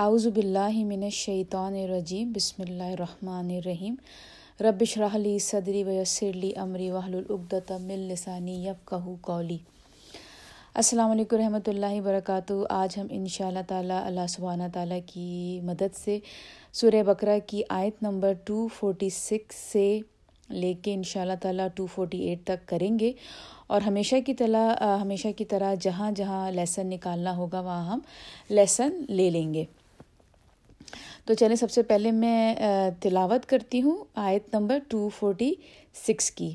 اعوذ باللہ من الشیطان الرجیم، بسم اللہ الرحمن الرحیم۔ رب اشرح لی صدری ویسر لی امری واحلل عقدۃ من لسانی یفقہوا قولی۔ السلام علیکم رحمۃ اللہ وبرکاتہ۔ آج ہم انشاء اللہ تعالیٰ اللہ سبحانہ تعالیٰ کی مدد سے سورہ بقرہ کی آیت نمبر 246 سے لے کے انشاء اللہ تعالیٰ 248 تک کریں گے، اور ہمیشہ کی طرح جہاں جہاں لیسن نکالنا ہوگا وہاں ہم لیسن لے لیں گے۔ تو چلیں، سب سے پہلے میں تلاوت کرتی ہوں آیت نمبر 246 کی۔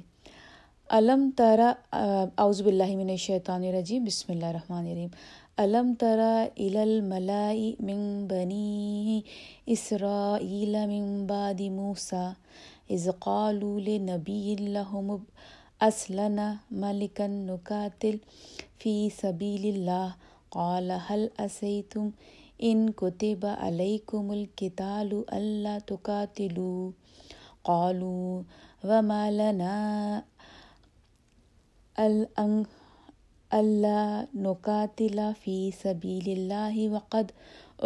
الم ترا، اعوذ باللہ من الشیطان الرجیم، بسم اللہ الرحمن الرحیم۔ الم ترا الی الملأ من بنی اسرائیل من بعد موسیٰ اذ قالوا لنبی لهم اسلنا ملکا نقاتل فی سبیل اللہ قال هل عصیتم ان کتب علیکم القتال الا تقاتلوا قالوا وما لنا الا نقاتل فی سبیل اللہ وقد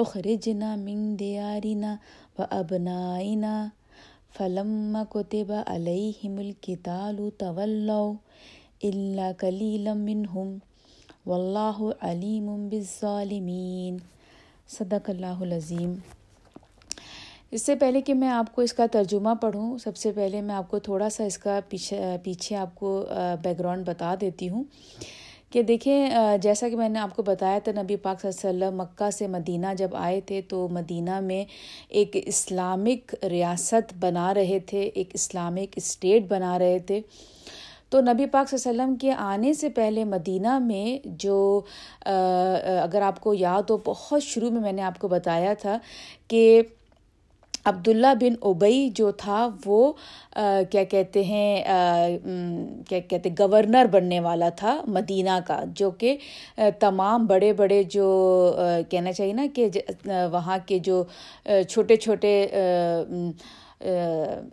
اخرجنا من دیارنا وابنائنا فلما كتب عليهم القتال تولوا الا قليلا منهم والله علیم بالظالمین، صدق اللہ العظیم۔ اس سے پہلے کہ میں آپ کو اس کا ترجمہ پڑھوں، سب سے پہلے میں آپ کو تھوڑا سا اس کا پیچھے آپ کو بیک گراؤنڈ بتا دیتی ہوں کہ دیکھیں، جیسا کہ میں نے آپ کو بتایا تھا، نبی پاک صلی اللہ علیہ وسلم مکہ سے مدینہ جب آئے تھے تو مدینہ میں ایک اسلامک ریاست بنا رہے تھے، ایک اسلامک اسٹیٹ بنا رہے تھے۔ تو نبی پاک صلی اللہ علیہ وسلم کے آنے سے پہلے مدینہ میں جو، اگر آپ کو یاد ہو، بہت شروع میں نے آپ کو بتایا تھا کہ عبداللہ بن ابی جو تھا وہ کیا کہتے ہیں گورنر بننے والا تھا مدینہ کا، جو کہ تمام بڑے بڑے جو کہنا چاہیے نا کہ وہاں کے جو چھوٹے چھوٹے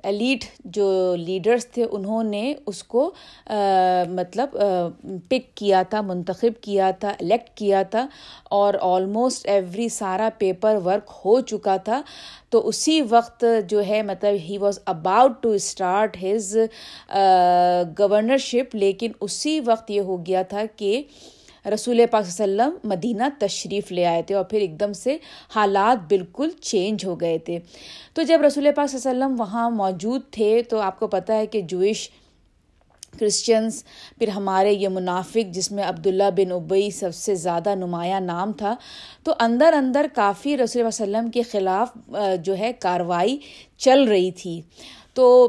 ایلیٹ جو لیڈرز تھے انہوں نے اس کو مطلب پک کیا تھا، منتخب کیا تھا، الیکٹ کیا تھا، اور آلموسٹ ایوری سارا پیپر ورک ہو چکا تھا۔ تو اسی وقت جو ہے مطلب he was about to start his governorship, لیکن اسی وقت یہ ہو گیا تھا کہ رسول پاک صلی اللہ علیہ وسلم مدینہ تشریف لے آئے تھے، اور پھر ایک دم سے حالات بالکل چینج ہو گئے تھے۔ تو جب رسول پاک صلی اللہ علیہ وسلم وہاں موجود تھے تو آپ کو پتہ ہے کہ جوئش، کرسچنس، پھر ہمارے یہ منافق جس میں عبداللہ بن ابی سب سے زیادہ نمایاں نام تھا، تو اندر اندر کافی رسول اللہ صلی اللہ علیہ وسلم کے خلاف جو ہے کاروائی چل رہی تھی۔ تو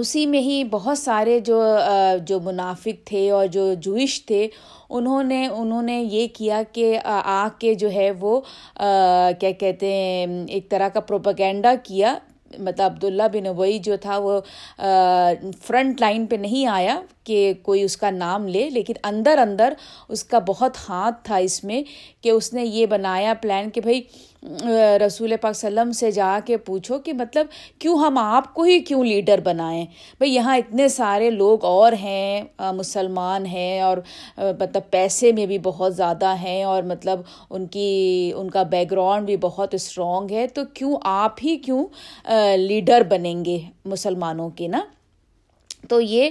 اسی میں ہی بہت سارے جو منافق تھے اور جو جوئش تھے انہوں نے یہ کیا کہ آ کے جو ہے وہ کیا کہتے ہیں ایک طرح کا پروپیگنڈا کیا، مطلب عبداللہ بن ابی جو تھا وہ فرنٹ لائن پہ نہیں آیا کہ کوئی اس کا نام لے، لیکن اندر اندر اس کا بہت ہاتھ تھا اس میں، کہ اس نے یہ بنایا پلان کہ بھائی رسول پاک صلی اللہ علیہ وسلم سے جا کے پوچھو کہ مطلب کیوں ہم آپ کو ہی کیوں لیڈر بنائیں، بھئی یہاں اتنے سارے لوگ اور ہیں، مسلمان ہیں، اور مطلب پیسے میں بھی بہت زیادہ ہیں، اور مطلب ان کا بیک گراؤنڈ بھی بہت اسٹرانگ ہے، تو کیوں آپ ہی کیوں لیڈر بنیں گے مسلمانوں کے نا۔ تو یہ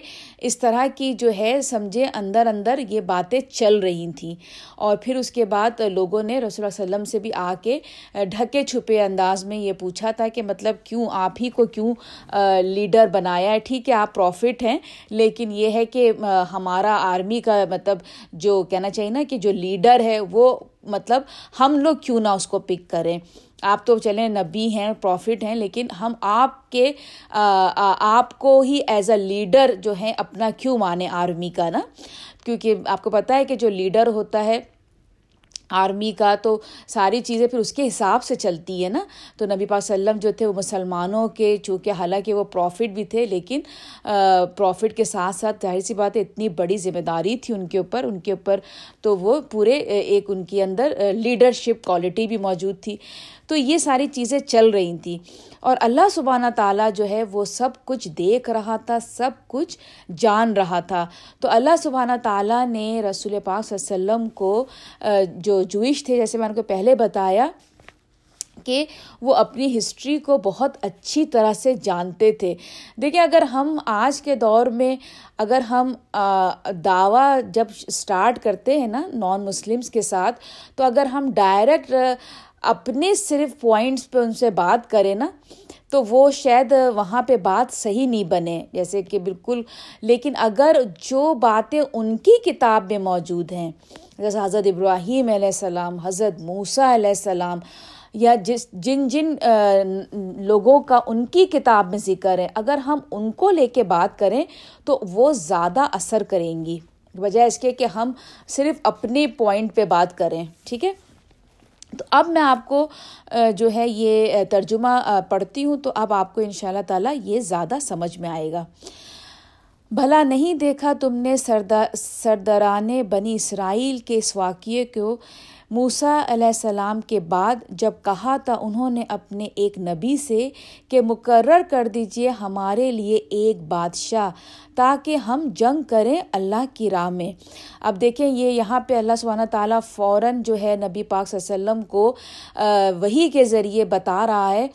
اس طرح کی جو ہے سمجھے اندر اندر یہ باتیں چل رہی تھیں، اور پھر اس کے بعد لوگوں نے رسول اللہ صلی اللہ علیہ وسلم سے بھی آ کے ڈھکے چھپے انداز میں یہ پوچھا تھا کہ مطلب کیوں آپ ہی کو کیوں لیڈر بنایا ہے، ٹھیک ہے آپ پروفٹ ہیں، لیکن یہ ہے کہ ہمارا آرمی کا مطلب جو کہنا چاہیے نا کہ جو لیڈر ہے وہ مطلب ہم لوگ کیوں نہ اس کو پک کریں، آپ تو چلیں نبی ہیں، پروفٹ ہیں، لیکن ہم آپ کو ہی ایز اے لیڈر جو ہیں اپنا کیوں مانیں آرمی کا نا، کیونکہ آپ کو پتہ ہے کہ جو لیڈر ہوتا ہے آرمی کا تو ساری چیزیں پھر اس کے حساب سے چلتی ہے نا۔ تو نبی پاک صلی اللہ علیہ وسلم جو تھے وہ مسلمانوں کے، چونکہ حالانکہ وہ پروفٹ بھی تھے، لیکن پروفٹ کے ساتھ ساتھ ظاہر سی بات ہے اتنی بڑی ذمہ داری تھی ان کے اوپر تو وہ پورے ایک ان کے اندر لیڈرشپ کوالٹی بھی موجود تھی۔ تو یہ ساری چیزیں چل رہی تھیں، اور اللہ سبحانہ تعالیٰ جو ہے وہ سب کچھ دیکھ رہا تھا، سب کچھ جان رہا تھا۔ تو اللہ سبحانہ تعالیٰ نے رسول پاک صلی اللہ علیہ وسلم کو جو جوئش تھے، جیسے میں نے کو پہلے بتایا کہ وہ اپنی ہسٹری کو بہت اچھی طرح سے جانتے تھے. دیکھیں اگر ہم آج کے دور میں اگر ہم دعویٰ جب سٹارٹ کرتے ہیں نا نان مسلمس کے ساتھ, تو اگر ہم ڈائریکٹ اپنے صرف پوائنٹس پہ ان سے بات کریں نا تو وہ شاید وہاں پہ بات صحیح نہیں بنے, جیسے کہ بالکل. لیکن اگر جو باتیں ان کی کتاب میں موجود ہیں, جیسے حضرت ابراہیم علیہ السلام, حضرت موسیٰ علیہ السلام, یا جن لوگوں کا ان کی کتاب میں ذکر ہے, اگر ہم ان کو لے کے بات کریں تو وہ زیادہ اثر کریں گی, بجائے اس کے کہ ہم صرف اپنے پوائنٹ پہ بات کریں. ٹھیک ہے, تو اب میں آپ کو جو ہے یہ ترجمہ پڑھتی ہوں, تو اب آپ کو انشاءاللہ تعالیٰ یہ زیادہ سمجھ میں آئے گا. بھلا نہیں دیکھا تم نے سرداران بنی اسرائیل کے اس واقعے کو موسیٰ علیہ السلام کے بعد جب کہا تھا انہوں نے اپنے ایک نبی سے کہ مقرر کر دیجئے ہمارے لیے ایک بادشاہ تاکہ ہم جنگ کریں اللہ کی راہ میں. اب دیکھیں یہ یہاں پہ اللہ سبحانہ تعالیٰ فوراً جو ہے نبی پاک صلی اللہ علیہ وسلم کو وحی کے ذریعے بتا رہا ہے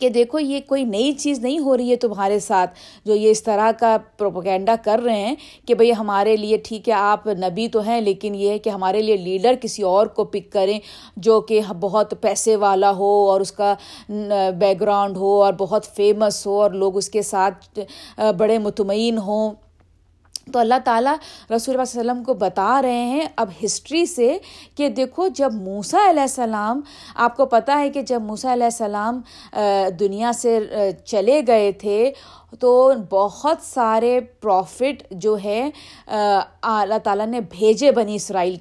کہ دیکھو یہ کوئی نئی چیز نہیں ہو رہی ہے تمہارے ساتھ, جو یہ اس طرح کا پروپیگنڈا کر رہے ہیں کہ بھئی ہمارے لیے ٹھیک ہے آپ نبی تو ہیں, لیکن یہ ہے کہ ہمارے لیے لیڈر کسی اور کو پک کریں جو کہ بہت پیسے والا ہو اور اس کا بیک گراؤنڈ ہو اور بہت فیمس ہو اور لوگ اس کے ساتھ بڑے مطمئن ہوں. تو اللہ تعالیٰ رسول اللہ صلی اللہ علیہ وسلم کو بتا رہے ہیں اب ہسٹری سے کہ دیکھو جب موسیٰ علیہ السلام, آپ کو پتہ ہے کہ جب موسیٰ علیہ السلام دنیا سے چلے گئے تھے تو بہت سارے پروفٹ جو ہے اللہ تعالیٰ نے بھیجے بنی اسرائیل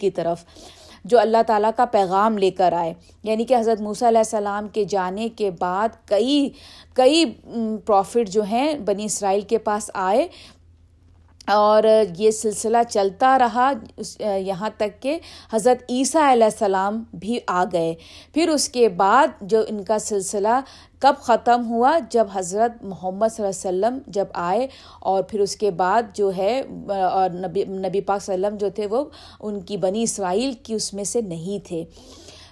کی طرف, جو اللہ تعالیٰ کا پیغام لے کر آئے. یعنی کہ حضرت موسیٰ علیہ السلام کے جانے کے بعد کئی پروفٹ جو ہیں بنی اسرائیل کے پاس آئے اور یہ سلسلہ چلتا رہا یہاں تک کہ حضرت عیسیٰ علیہ السلام بھی آ گئے. پھر اس کے بعد جو ان کا سلسلہ کب ختم ہوا, جب حضرت محمد صلی اللہ علیہ وسلم جب آئے, اور پھر اس کے بعد جو ہے اور نبی پاک صلی اللہ علیہ وسلم جو تھے وہ ان کی بنی اسرائیل کی اس میں سے نہیں تھے.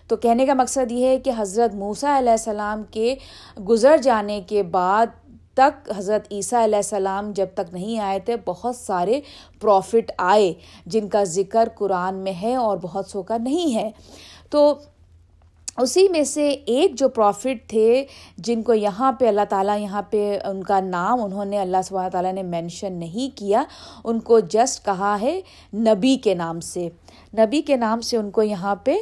تو کہنے کا مقصد یہ ہے کہ حضرت موسیٰ علیہ السلام کے گزر جانے کے بعد تک حضرت عیسیٰ علیہ السلام جب تک نہیں آئے تھے بہت سارے پروفٹ آئے جن کا ذکر قرآن میں ہے اور بہت سو کا نہیں ہے. تو اسی میں سے ایک جو پروفٹ تھے جن کو یہاں پہ اللہ تعالیٰ یہاں پہ ان کا نام انہوں نے اللہ سبحانہ تعالیٰ نے مینشن نہیں کیا, ان کو جسٹ کہا ہے نبی کے نام سے, نبی کے نام سے ان کو یہاں پہ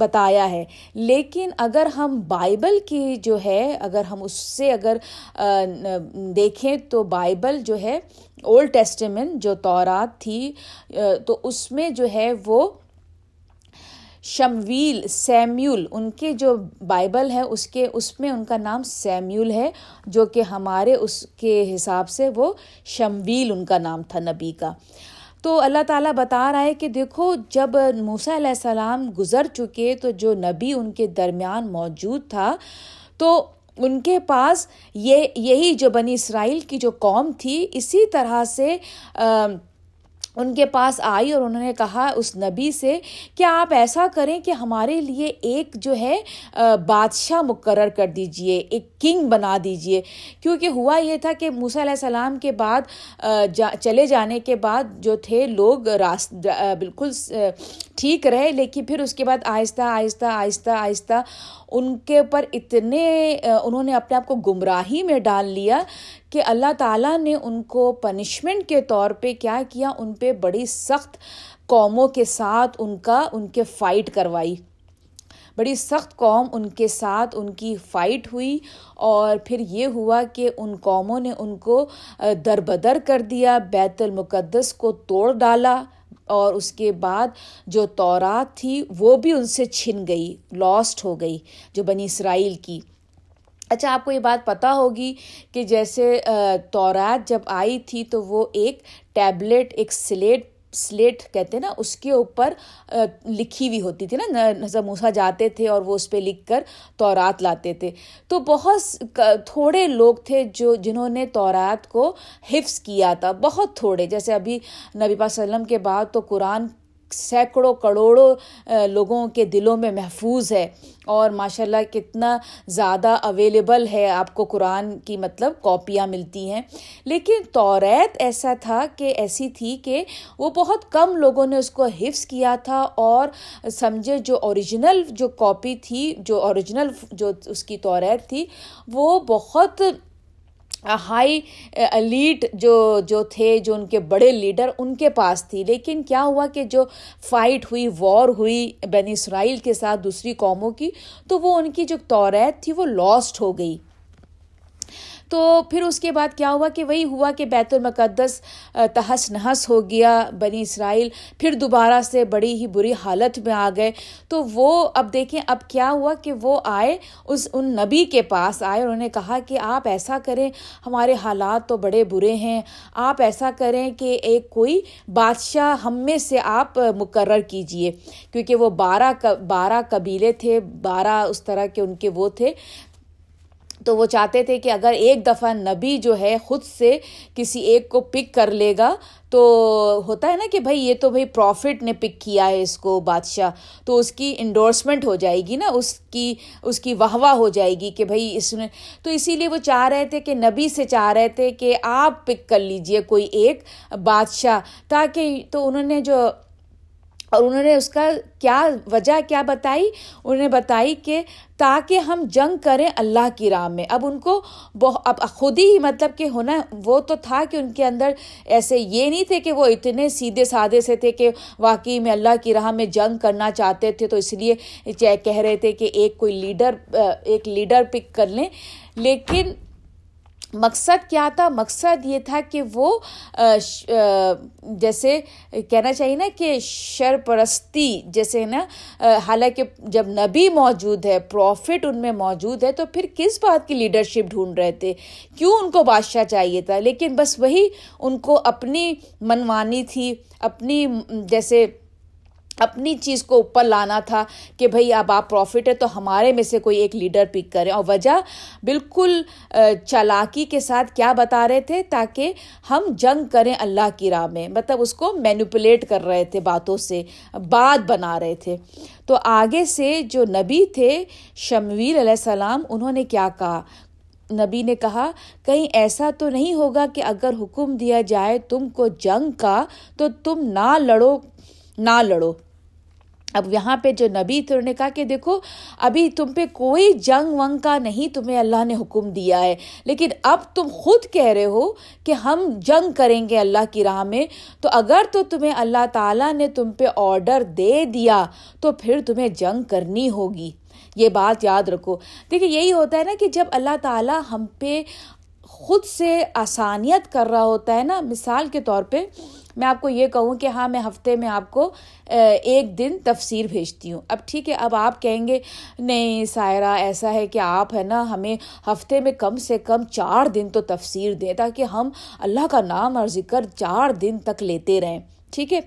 بتایا ہے. لیکن اگر ہم بائبل کی جو ہے اگر ہم اس سے اگر دیکھیں تو بائبل جو ہے اولڈ ٹیسٹیمنٹ جو تورات تھی تو اس میں جو ہے وہ شموئیل سیمیول ان کے جو بائبل ہے اس میں ان کا نام سیمیول ہے, جو کہ ہمارے اس کے حساب سے وہ شموئیل ان کا نام تھا نبی کا. تو اللہ تعالیٰ بتا رہا ہے کہ دیکھو جب موسیٰ علیہ السلام گزر چکے تو جو نبی ان کے درمیان موجود تھا تو ان کے پاس یہی جو بنی اسرائیل کی جو قوم تھی اسی طرح سے ان کے پاس آئی اور انہوں نے کہا اس نبی سے کہ آپ ایسا کریں کہ ہمارے لیے ایک جو ہے بادشاہ مقرر کر دیجئے, ایک کنگ بنا دیجئے. کیونکہ ہوا یہ تھا کہ موسیٰ علیہ السلام کے بعد چلے جانے کے بعد جو تھے لوگ بالکل ٹھیک رہے, لیکن پھر اس کے بعد آہستہ آہستہ آہستہ آہستہ ان کے اوپر اتنے انہوں نے اپنے آپ کو گمراہی میں ڈال لیا کہ اللہ تعالیٰ نے ان کو پنشمنٹ کے طور پہ کیا کیا, ان پہ بڑی سخت قوموں کے ساتھ ان کے فائٹ کروائی, بڑی سخت قوم ان کے ساتھ ان کی فائٹ ہوئی. اور پھر یہ ہوا کہ ان قوموں نے ان کو دربدر کر دیا, بیت المقدس کو توڑ ڈالا اور اس کے بعد جو تورات تھی وہ بھی ان سے چھن گئی, لاسٹ ہو گئی جو بنی اسرائیل کی. اچھا آپ کو یہ بات پتہ ہوگی کہ جیسے تورات جب آئی تھی تو وہ ایک ٹیبلٹ, ایک سلیٹ کہتے ہیں نا, اس کے اوپر لکھی ہوئی ہوتی تھی نا. حضرت موسیٰ جاتے تھے اور وہ اس پہ لکھ کر تورات لاتے تھے. تو بہت تھوڑے لوگ تھے جنہوں نے تورات کو حفظ کیا تھا, بہت تھوڑے. جیسے ابھی نبی پاک صلی اللہ علیہ وسلم کے بعد تو قرآن سینکڑوں کروڑوں لوگوں کے دلوں میں محفوظ ہے, اور ماشاءاللہ کتنا زیادہ اویلیبل ہے, آپ کو قرآن کی مطلب کاپیاں ملتی ہیں. لیکن توریت ایسا تھا کہ ایسی تھی کہ وہ بہت کم لوگوں نے اس کو حفظ کیا تھا, اور سمجھے جو اوریجنل جو کاپی تھی, جو اوریجنل جو اس کی توریت تھی, وہ بہت ہائی الیٹ جو تھے, جو ان کے بڑے لیڈر, ان کے پاس تھی. لیکن کیا ہوا کہ جو فائٹ ہوئی, وار ہوئی بنی اسرائیل کے ساتھ دوسری قوموں کی, تو وہ ان کی جو توریت تھی وہ لاسٹ ہو گئی. تو پھر اس کے بعد کیا ہوا کہ وہی ہوا کہ بیت المقدس تہس نہس ہو گیا, بنی اسرائیل پھر دوبارہ سے بڑی ہی بری حالت میں آ گئے. تو وہ اب دیکھیں اب کیا ہوا کہ وہ آئے ان نبی کے پاس آئے, انہوں نے کہا کہ آپ ایسا کریں, ہمارے حالات تو بڑے برے ہیں, آپ ایسا کریں کہ ایک کوئی بادشاہ ہم میں سے آپ مقرر کیجئے, کیونکہ وہ 12 قبیلے تھے, 12 اس طرح کے ان کے وہ تھے. تو وہ چاہتے تھے کہ اگر ایک دفعہ نبی جو ہے خود سے کسی ایک کو پک کر لے گا, تو ہوتا ہے نا کہ بھائی یہ تو بھائی پروفٹ نے پک کیا ہے اس کو بادشاہ, تو اس کی انڈورسمنٹ ہو جائے گی نا, اس کی واہ واہ ہو جائے گی کہ بھائی اس نے. تو اسی لیے وہ چاہ رہے تھے کہ نبی سے چاہ رہے تھے کہ آپ پک کر لیجئے کوئی ایک بادشاہ, تاکہ تو انہوں نے جو, اور انہوں نے اس کا کیا وجہ کیا بتائی, انہوں نے بتائی کہ تاکہ ہم جنگ کریں اللہ کی راہ میں. اب ان کو اب خود ہی مطلب کہ ہونا وہ تو تھا کہ ان کے اندر ایسے یہ نہیں تھے کہ وہ اتنے سیدھے سادے سے تھے کہ واقعی میں اللہ کی راہ میں جنگ کرنا چاہتے تھے, تو اس لیے کہہ رہے تھے کہ ایک لیڈر پک کر لیں. لیکن مقصد کیا تھا, مقصد یہ تھا کہ وہ جیسے کہنا چاہیے نا کہ شر پرستی جیسے نا, حالانکہ جب نبی موجود ہے, پروفٹ ان میں موجود ہے, تو پھر کس بات کی لیڈرشپ ڈھونڈ رہے تھے, کیوں ان کو بادشاہ چاہیے تھا. لیکن بس وہی ان کو اپنی منمانی تھی, اپنی جیسے اپنی چیز کو اوپر لانا تھا کہ بھئی اب آپ پروفٹ ہے تو ہمارے میں سے کوئی ایک لیڈر پک کریں. اور وجہ بالکل چالاکی کے ساتھ کیا بتا رہے تھے, تاکہ ہم جنگ کریں اللہ کی راہ میں, مطلب اس کو مینیپولیٹ کر رہے تھے, باتوں سے بات بنا رہے تھے. تو آگے سے جو نبی تھے شموئیل علیہ السلام, انہوں نے کیا کہا, نبی نے کہا کہیں ایسا تو نہیں ہوگا کہ اگر حکم دیا جائے تم کو جنگ کا تو تم نہ لڑو. اب یہاں پہ جو نبی تھے انہوں نے کہا کہ دیکھو ابھی تم پہ کوئی جنگ ونگ کا نہیں, تمہیں اللہ نے حکم دیا ہے, لیکن اب تم خود کہہ رہے ہو کہ ہم جنگ کریں گے اللہ کی راہ میں. تو اگر تو تمہیں اللہ تعالیٰ نے تم پہ آرڈر دے دیا تو پھر تمہیں جنگ کرنی ہوگی, یہ بات یاد رکھو. دیکھیں یہی ہوتا ہے نا کہ جب اللہ تعالیٰ ہم پہ خود سے آسانیت کر رہا ہوتا ہے نا, مثال کے طور پہ میں آپ کو یہ کہوں کہ ہاں میں ہفتے میں آپ کو ایک دن تفسیر بھیجتی ہوں. اب ٹھیک ہے, اب آپ کہیں گے نہیں سائرہ ایسا ہے کہ آپ ہے نا ہمیں ہفتے میں کم سے کم 4 دن تو تفسیر دیں, تاکہ ہم اللہ کا نام اور ذکر 4 دن تک لیتے رہیں. ٹھیک ہے,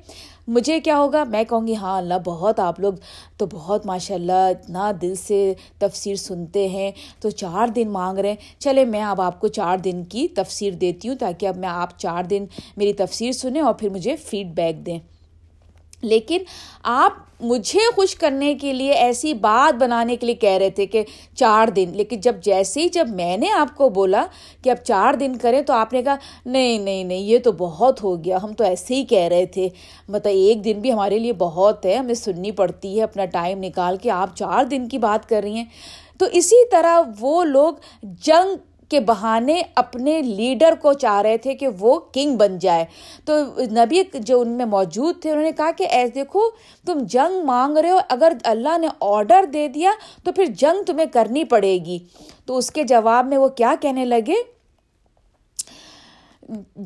مجھے کیا ہوگا, میں کہوں گی ہاں اللہ بہت آپ لوگ تو بہت ماشاءاللہ اتنا دل سے تفسیر سنتے ہیں, تو 4 دن مانگ رہے ہیں, چلے میں اب آپ کو 4 دن کی تفسیر دیتی ہوں, تاکہ اب میں آپ 4 دن میری تفسیر سنیں اور پھر مجھے فیڈ بیک دیں. لیکن آپ مجھے خوش کرنے کے لیے ایسی بات بنانے کے لیے کہہ رہے تھے کہ 4 دن, لیکن جب جیسے ہی جب میں نے آپ کو بولا کہ اب 4 دن کریں, تو آپ نے کہا نہیں یہ تو بہت ہو گیا, ہم تو ایسے ہی کہہ رہے تھے, مطلب 1 دن بھی ہمارے لیے بہت ہے, ہمیں سننی پڑتی ہے اپنا ٹائم نکال کے, آپ 4 دن کی بات کر رہی ہیں. تو اسی طرح وہ لوگ جنگ کے بہانے اپنے لیڈر کو چاہ رہے تھے کہ وہ کنگ بن جائے. تو نبی جو ان میں موجود تھے انہوں نے کہا کہ ایسے دیکھو تم جنگ مانگ رہے ہو, اگر اللہ نے آرڈر دے دیا تو پھر جنگ تمہیں کرنی پڑے گی. تو اس کے جواب میں وہ کیا کہنے لگے,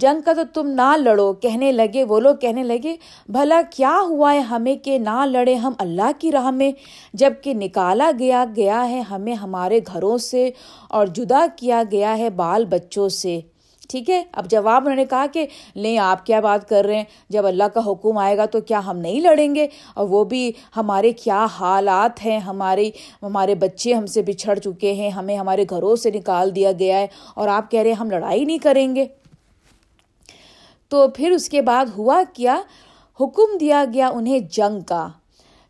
جنگ کا تو تم نہ لڑو کہنے لگے. وہ لوگ کہنے لگے بھلا کیا ہوا ہے ہمیں کہ نہ لڑے ہم اللہ کی راہ میں, جب کہ نکالا گیا ہے ہمیں ہمارے گھروں سے اور جدا کیا گیا ہے بال بچوں سے. ٹھیک ہے, اب جواب انہوں نے کہا کہ نہیں آپ کیا بات کر رہے ہیں, جب اللہ کا حکم آئے گا تو کیا ہم نہیں لڑیں گے, اور وہ بھی ہمارے کیا حالات ہیں, ہمارے بچے ہم سے بچھڑ چکے ہیں, ہمیں ہمارے گھروں سے نکال دیا گیا ہے, اور آپ کہہ رہے ہیں ہم لڑائی نہیں کریں گے. تو پھر اس کے بعد ہوا کیا, حکم دیا گیا انہیں جنگ کا.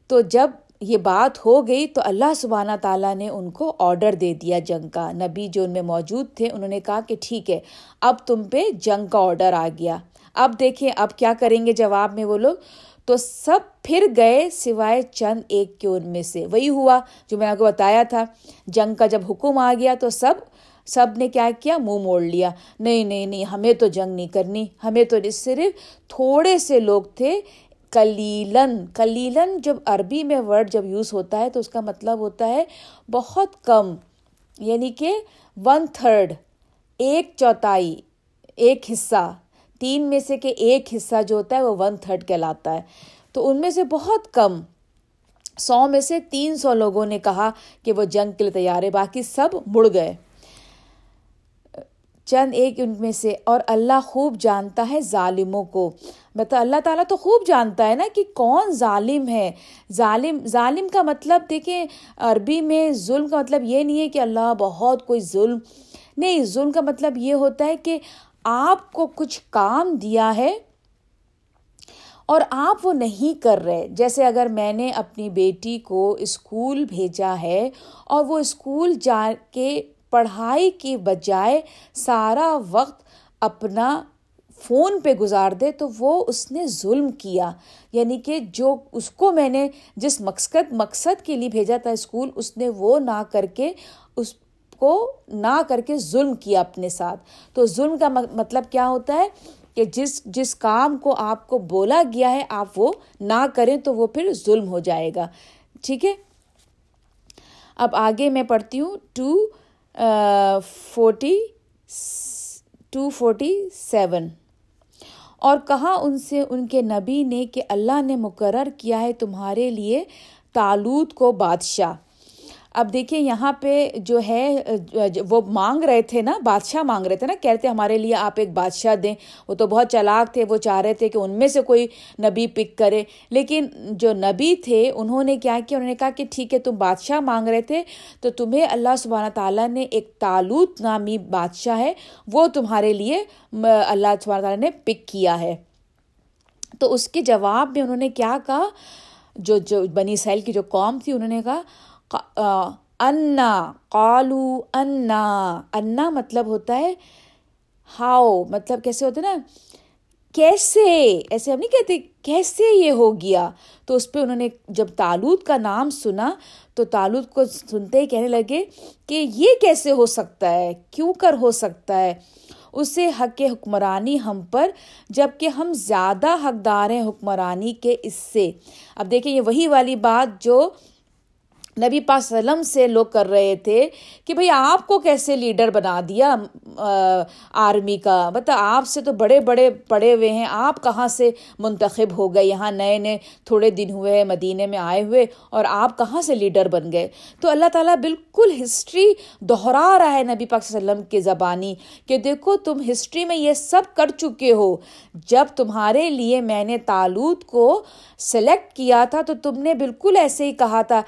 تو جب یہ بات ہو گئی تو اللہ سبحانہ تعالیٰ نے ان کو آرڈر دے دیا جنگ کا. نبی جو ان میں موجود تھے انہوں نے کہا کہ ٹھیک ہے، اب تم پہ جنگ کا آرڈر آ گیا، اب دیکھیں اب کیا کریں گے جواب میں وہ لوگ. تو سب پھر گئے سوائے چند ایک کے ان میں سے. وہی ہوا جو میں نے آپ کو بتایا تھا، جنگ کا جب حکم آ گیا تو سب نے کیا کیا، منہ موڑ لیا، نہیں ہمیں تو جنگ نہیں کرنی، ہمیں تو. صرف تھوڑے سے لوگ تھے. کلیلن جب عربی میں ورڈ جب یوز ہوتا ہے تو اس کا مطلب ہوتا ہے بہت کم، یعنی کہ 1/3، ایک چوتھائی، ایک حصہ. 3 میں سے کہ ایک حصہ جو ہوتا ہے وہ 1/3 کہلاتا ہے. تو ان میں سے بہت کم، 100 میں سے 300 لوگوں نے کہا کہ وہ جنگ کے لیے تیار ہے، باقی سب مڑ گئے، چند ایک ان میں سے. اور اللہ خوب جانتا ہے ظالموں کو، مطلب اللہ تعالیٰ تو خوب جانتا ہے نا کہ کون ظالم ہے. ظالم کا مطلب دیکھیں عربی میں ظلم کا مطلب یہ نہیں ہے کہ اللہ بہت کوئی ظلم، نہیں، ظلم کا مطلب یہ ہوتا ہے کہ آپ کو کچھ کام دیا ہے اور آپ وہ نہیں کر رہے. جیسے اگر میں نے اپنی بیٹی کو اسکول بھیجا ہے اور وہ اسکول جا کے پڑھائی کی بجائے سارا وقت اپنا فون پہ گزار دے تو وہ اس نے ظلم کیا. یعنی کہ جو اس کو میں نے جس مقصد کے لیے بھیجا تھا اسکول، اس نے وہ نہ کر کے، اس کو نہ کر کے ظلم کیا اپنے ساتھ. تو ظلم کا مطلب کیا ہوتا ہے کہ جس کام کو آپ کو بولا گیا ہے آپ وہ نہ کریں تو وہ پھر ظلم ہو جائے گا. ٹھیک ہے، اب آگے میں پڑھتی ہوں 247. اور کہا ان سے ان کے نبی نے کہ اللہ نے مقرر کیا ہے تمہارے لیے طالوت کو بادشاہ. اب دیکھیں یہاں پہ جو ہے وہ مانگ رہے تھے نا، بادشاہ مانگ رہے تھے نا، کہتے ہمارے لیے آپ ایک بادشاہ دیں. وہ تو بہت چلاک تھے، وہ چاہ رہے تھے کہ ان میں سے کوئی نبی پک کرے، لیکن جو نبی تھے انہوں نے کیا کیا، انہوں نے کہا کہ ٹھیک ہے تم بادشاہ مانگ رہے تھے تو تمہیں اللہ سبحانہ تعالیٰ نے ایک طالوت نامی بادشاہ ہے وہ تمہارے لیے اللہ سبحانہ تعالیٰ نے پک کیا ہے. تو اس کے جواب میں انہوں نے کیا کہا، جو بنی اسرائیل کی جو قوم تھی انہوں نے کہا انا، قالو انا مطلب ہوتا ہے ہاؤ، مطلب کیسے ہوتا ہے نا، کیسے، ایسے ہم نہیں کہتے کیسے یہ ہو گیا. تو اس پہ انہوں نے جب طالوت کا نام سنا تو طالوت کو سنتے ہی کہنے لگے کہ یہ کیسے ہو سکتا ہے، کیوں کر ہو سکتا ہے، اسے حق حکمرانی ہم پر جبکہ ہم زیادہ حقدار ہیں حکمرانی کے اس سے. اب دیکھیں یہ وہی والی بات جو نبی پاک صلی اللہ علیہ وسلم سے لوگ کر رہے تھے کہ بھئی آپ کو کیسے لیڈر بنا دیا آرمی کا، مطلب آپ سے تو بڑے بڑے پڑے ہوئے ہیں، آپ کہاں سے منتخب ہو گئے، یہاں نئے تھوڑے دن ہوئے ہیں مدینے میں آئے ہوئے اور آپ کہاں سے لیڈر بن گئے. تو اللہ تعالیٰ بالکل ہسٹری دہرا رہا ہے نبی پاک صلی اللہ علیہ وسلم کے زبانی کہ دیکھو تم ہسٹری میں یہ سب کر چکے ہو، جب تمہارے لیے میں نے طالوت کو سلیکٹ کیا تھا تو تم نے بالکل ایسے ہی کہا تھا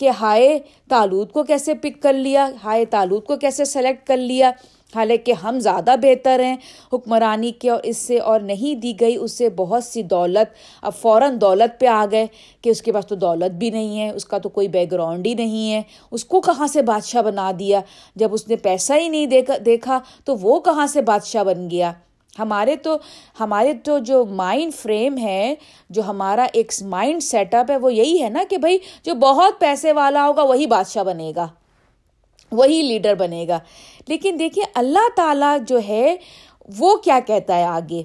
کہ ہائے طالوت کو کیسے پک کر لیا، ہائے طالوت کو کیسے سلیکٹ کر لیا، حالانکہ ہم زیادہ بہتر ہیں حکمرانی کے اور اس سے، اور نہیں دی گئی اس سے بہت سی دولت. اب فوراً دولت پہ آ گئے کہ اس کے پاس تو دولت بھی نہیں ہے، اس کا تو کوئی بیک گراؤنڈ ہی نہیں ہے، اس کو کہاں سے بادشاہ بنا دیا، جب اس نے پیسہ ہی نہیں دیکھا تو وہ کہاں سے بادشاہ بن گیا. ہمارے تو جو مائنڈ فریم ہے، جو ہمارا ایک مائنڈ سیٹ اپ ہے وہ یہی ہے نا کہ بھائی جو بہت پیسے والا ہوگا وہی بادشاہ بنے گا، وہی لیڈر بنے گا. لیکن دیکھیں اللہ تعالیٰ جو ہے وہ کیا کہتا ہے آگے،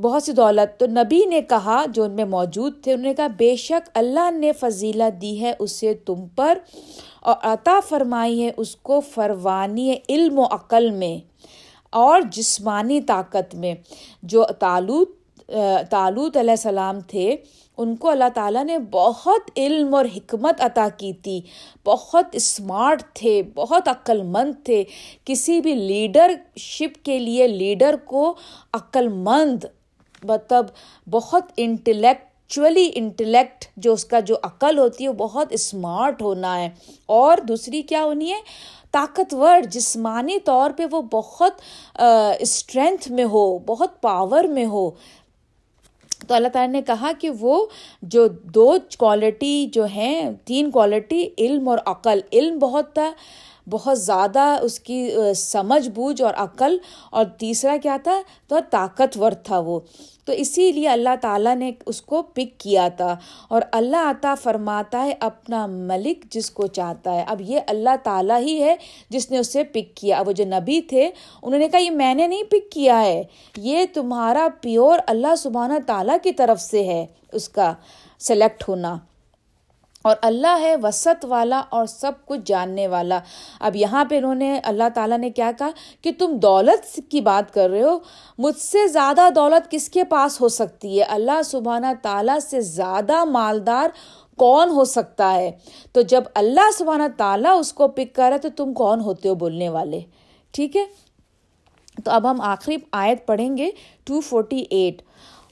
بہت سی دولت. تو نبی نے کہا جو ان میں موجود تھے، انہوں نے کہا بے شک اللہ نے فضیلت دی ہے اسے تم پر اور عطا فرمائی ہے اس کو فروانی علم و عقل میں اور جسمانی طاقت میں. جو طالوت علیہ السلام تھے ان کو اللہ تعالیٰ نے بہت علم اور حکمت عطا کی تھی، بہت اسمارٹ تھے، بہت عقل مند تھے. کسی بھی لیڈر شپ کے لیے لیڈر کو عقل مند، مطلب بہت انٹلیکٹ جو اس کا جو عقل ہوتی ہے وہ بہت اسمارٹ ہونا ہے، اور دوسری کیا ہونی ہے، طاقتور، جسمانی طور پہ وہ بہت اسٹرینتھ میں ہو، بہت پاور میں ہو. تو اللہ تعالیٰ نے کہا کہ وہ جو دو کوالٹی جو ہیں، تین کوالٹی، علم اور عقل، علم بہت تھا، بہت زیادہ اس کی سمجھ بوجھ اور عقل، اور تیسرا کیا تھا تو طاقتور تھا وہ، تو اسی لیے اللہ تعالیٰ نے اس کو پک کیا تھا. اور اللہ عطا فرماتا ہے اپنا ملک جس کو چاہتا ہے. اب یہ اللہ تعالیٰ ہی ہے جس نے اسے پک کیا. اب وہ جو نبی تھے انہوں نے کہا یہ میں نے نہیں پک کیا ہے، یہ تمہارا پیور اللہ سبحانہ تعالیٰ کی طرف سے ہے اس کا سلیکٹ ہونا، اور اللہ ہے وسط والا اور سب کچھ جاننے والا. اب یہاں پہ انہوں نے اللہ تعالیٰ نے کیا کہا کہ تم دولت کی بات کر رہے ہو، مجھ سے زیادہ دولت کس کے پاس ہو سکتی ہے؟ اللہ سبحانہ تعالیٰ سے زیادہ مالدار کون ہو سکتا ہے؟ تو جب اللہ سبحانہ تعالیٰ اس کو پک کر رہا ہے تو تم کون ہوتے ہو بولنے والے؟ ٹھیک ہے، تو اب ہم آخری آیت پڑھیں گے 248.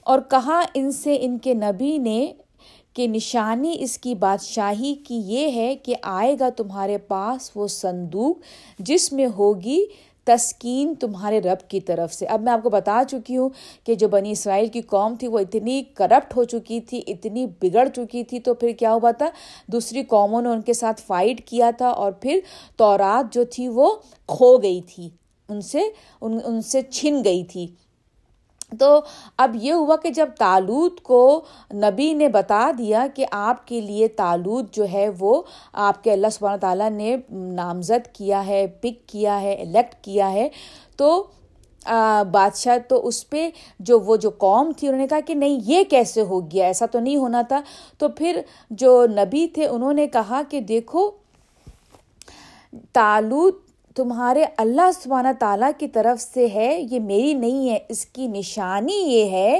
اور کہا ان سے، ان کے نبی نے، کہ نشانی اس کی بادشاہی کی یہ ہے کہ آئے گا تمہارے پاس وہ صندوق جس میں ہوگی تسکین تمہارے رب کی طرف سے. اب میں آپ کو بتا چکی ہوں کہ جو بنی اسرائیل کی قوم تھی وہ اتنی کرپٹ ہو چکی تھی، اتنی بگڑ چکی تھی، تو پھر کیا ہوا تھا، دوسری قوموں نے ان کے ساتھ فائٹ کیا تھا، اور پھر تورات جو تھی وہ کھو گئی تھی، ان سے چھن گئی تھی. تو اب یہ ہوا کہ جب طالوت کو نبی نے بتا دیا کہ آپ کے لیے طالوت جو ہے وہ آپ کے اللہ سبحانہ تعالیٰ نے نامزد کیا ہے، پک کیا ہے، الیکٹ کیا ہے، تو بادشاہ تو اس پہ جو وہ جو قوم تھی انہوں نے کہا کہ نہیں یہ کیسے ہو گیا، ایسا تو نہیں ہونا تھا. تو پھر جو نبی تھے انہوں نے کہا کہ دیکھو طالوت تمہارے اللہ سبحانہ تعالیٰ کی طرف سے ہے، یہ میری نہیں ہے. اس کی نشانی یہ ہے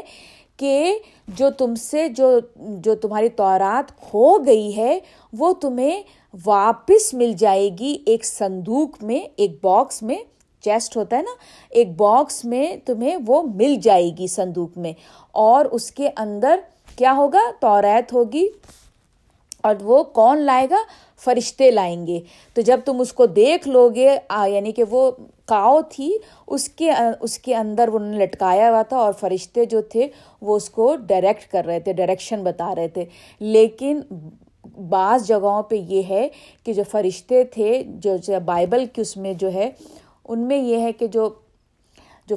کہ جو تم سے جو تمہاری تورات کھو گئی ہے وہ تمہیں واپس مل جائے گی ایک صندوق میں، ایک باکس میں، چیسٹ ہوتا ہے نا، ایک باکس میں تمہیں وہ مل جائے گی صندوق میں، اور اس کے اندر کیا ہوگا، تورات ہوگی، اور وہ کون لائے گا، فرشتے لائیں گے. تو جب تم اس کو دیکھ لو گے، یعنی کہ وہ کاؤ تھی اس کے اندر انہوں نے لٹکایا ہوا تھا، اور فرشتے جو تھے وہ اس کو ڈائریکٹ کر رہے تھے، ڈائریکشن بتا رہے تھے. لیکن بعض جگہوں پہ یہ ہے کہ جو فرشتے تھے جو بائبل کی اس میں جو ہے ان میں یہ ہے کہ جو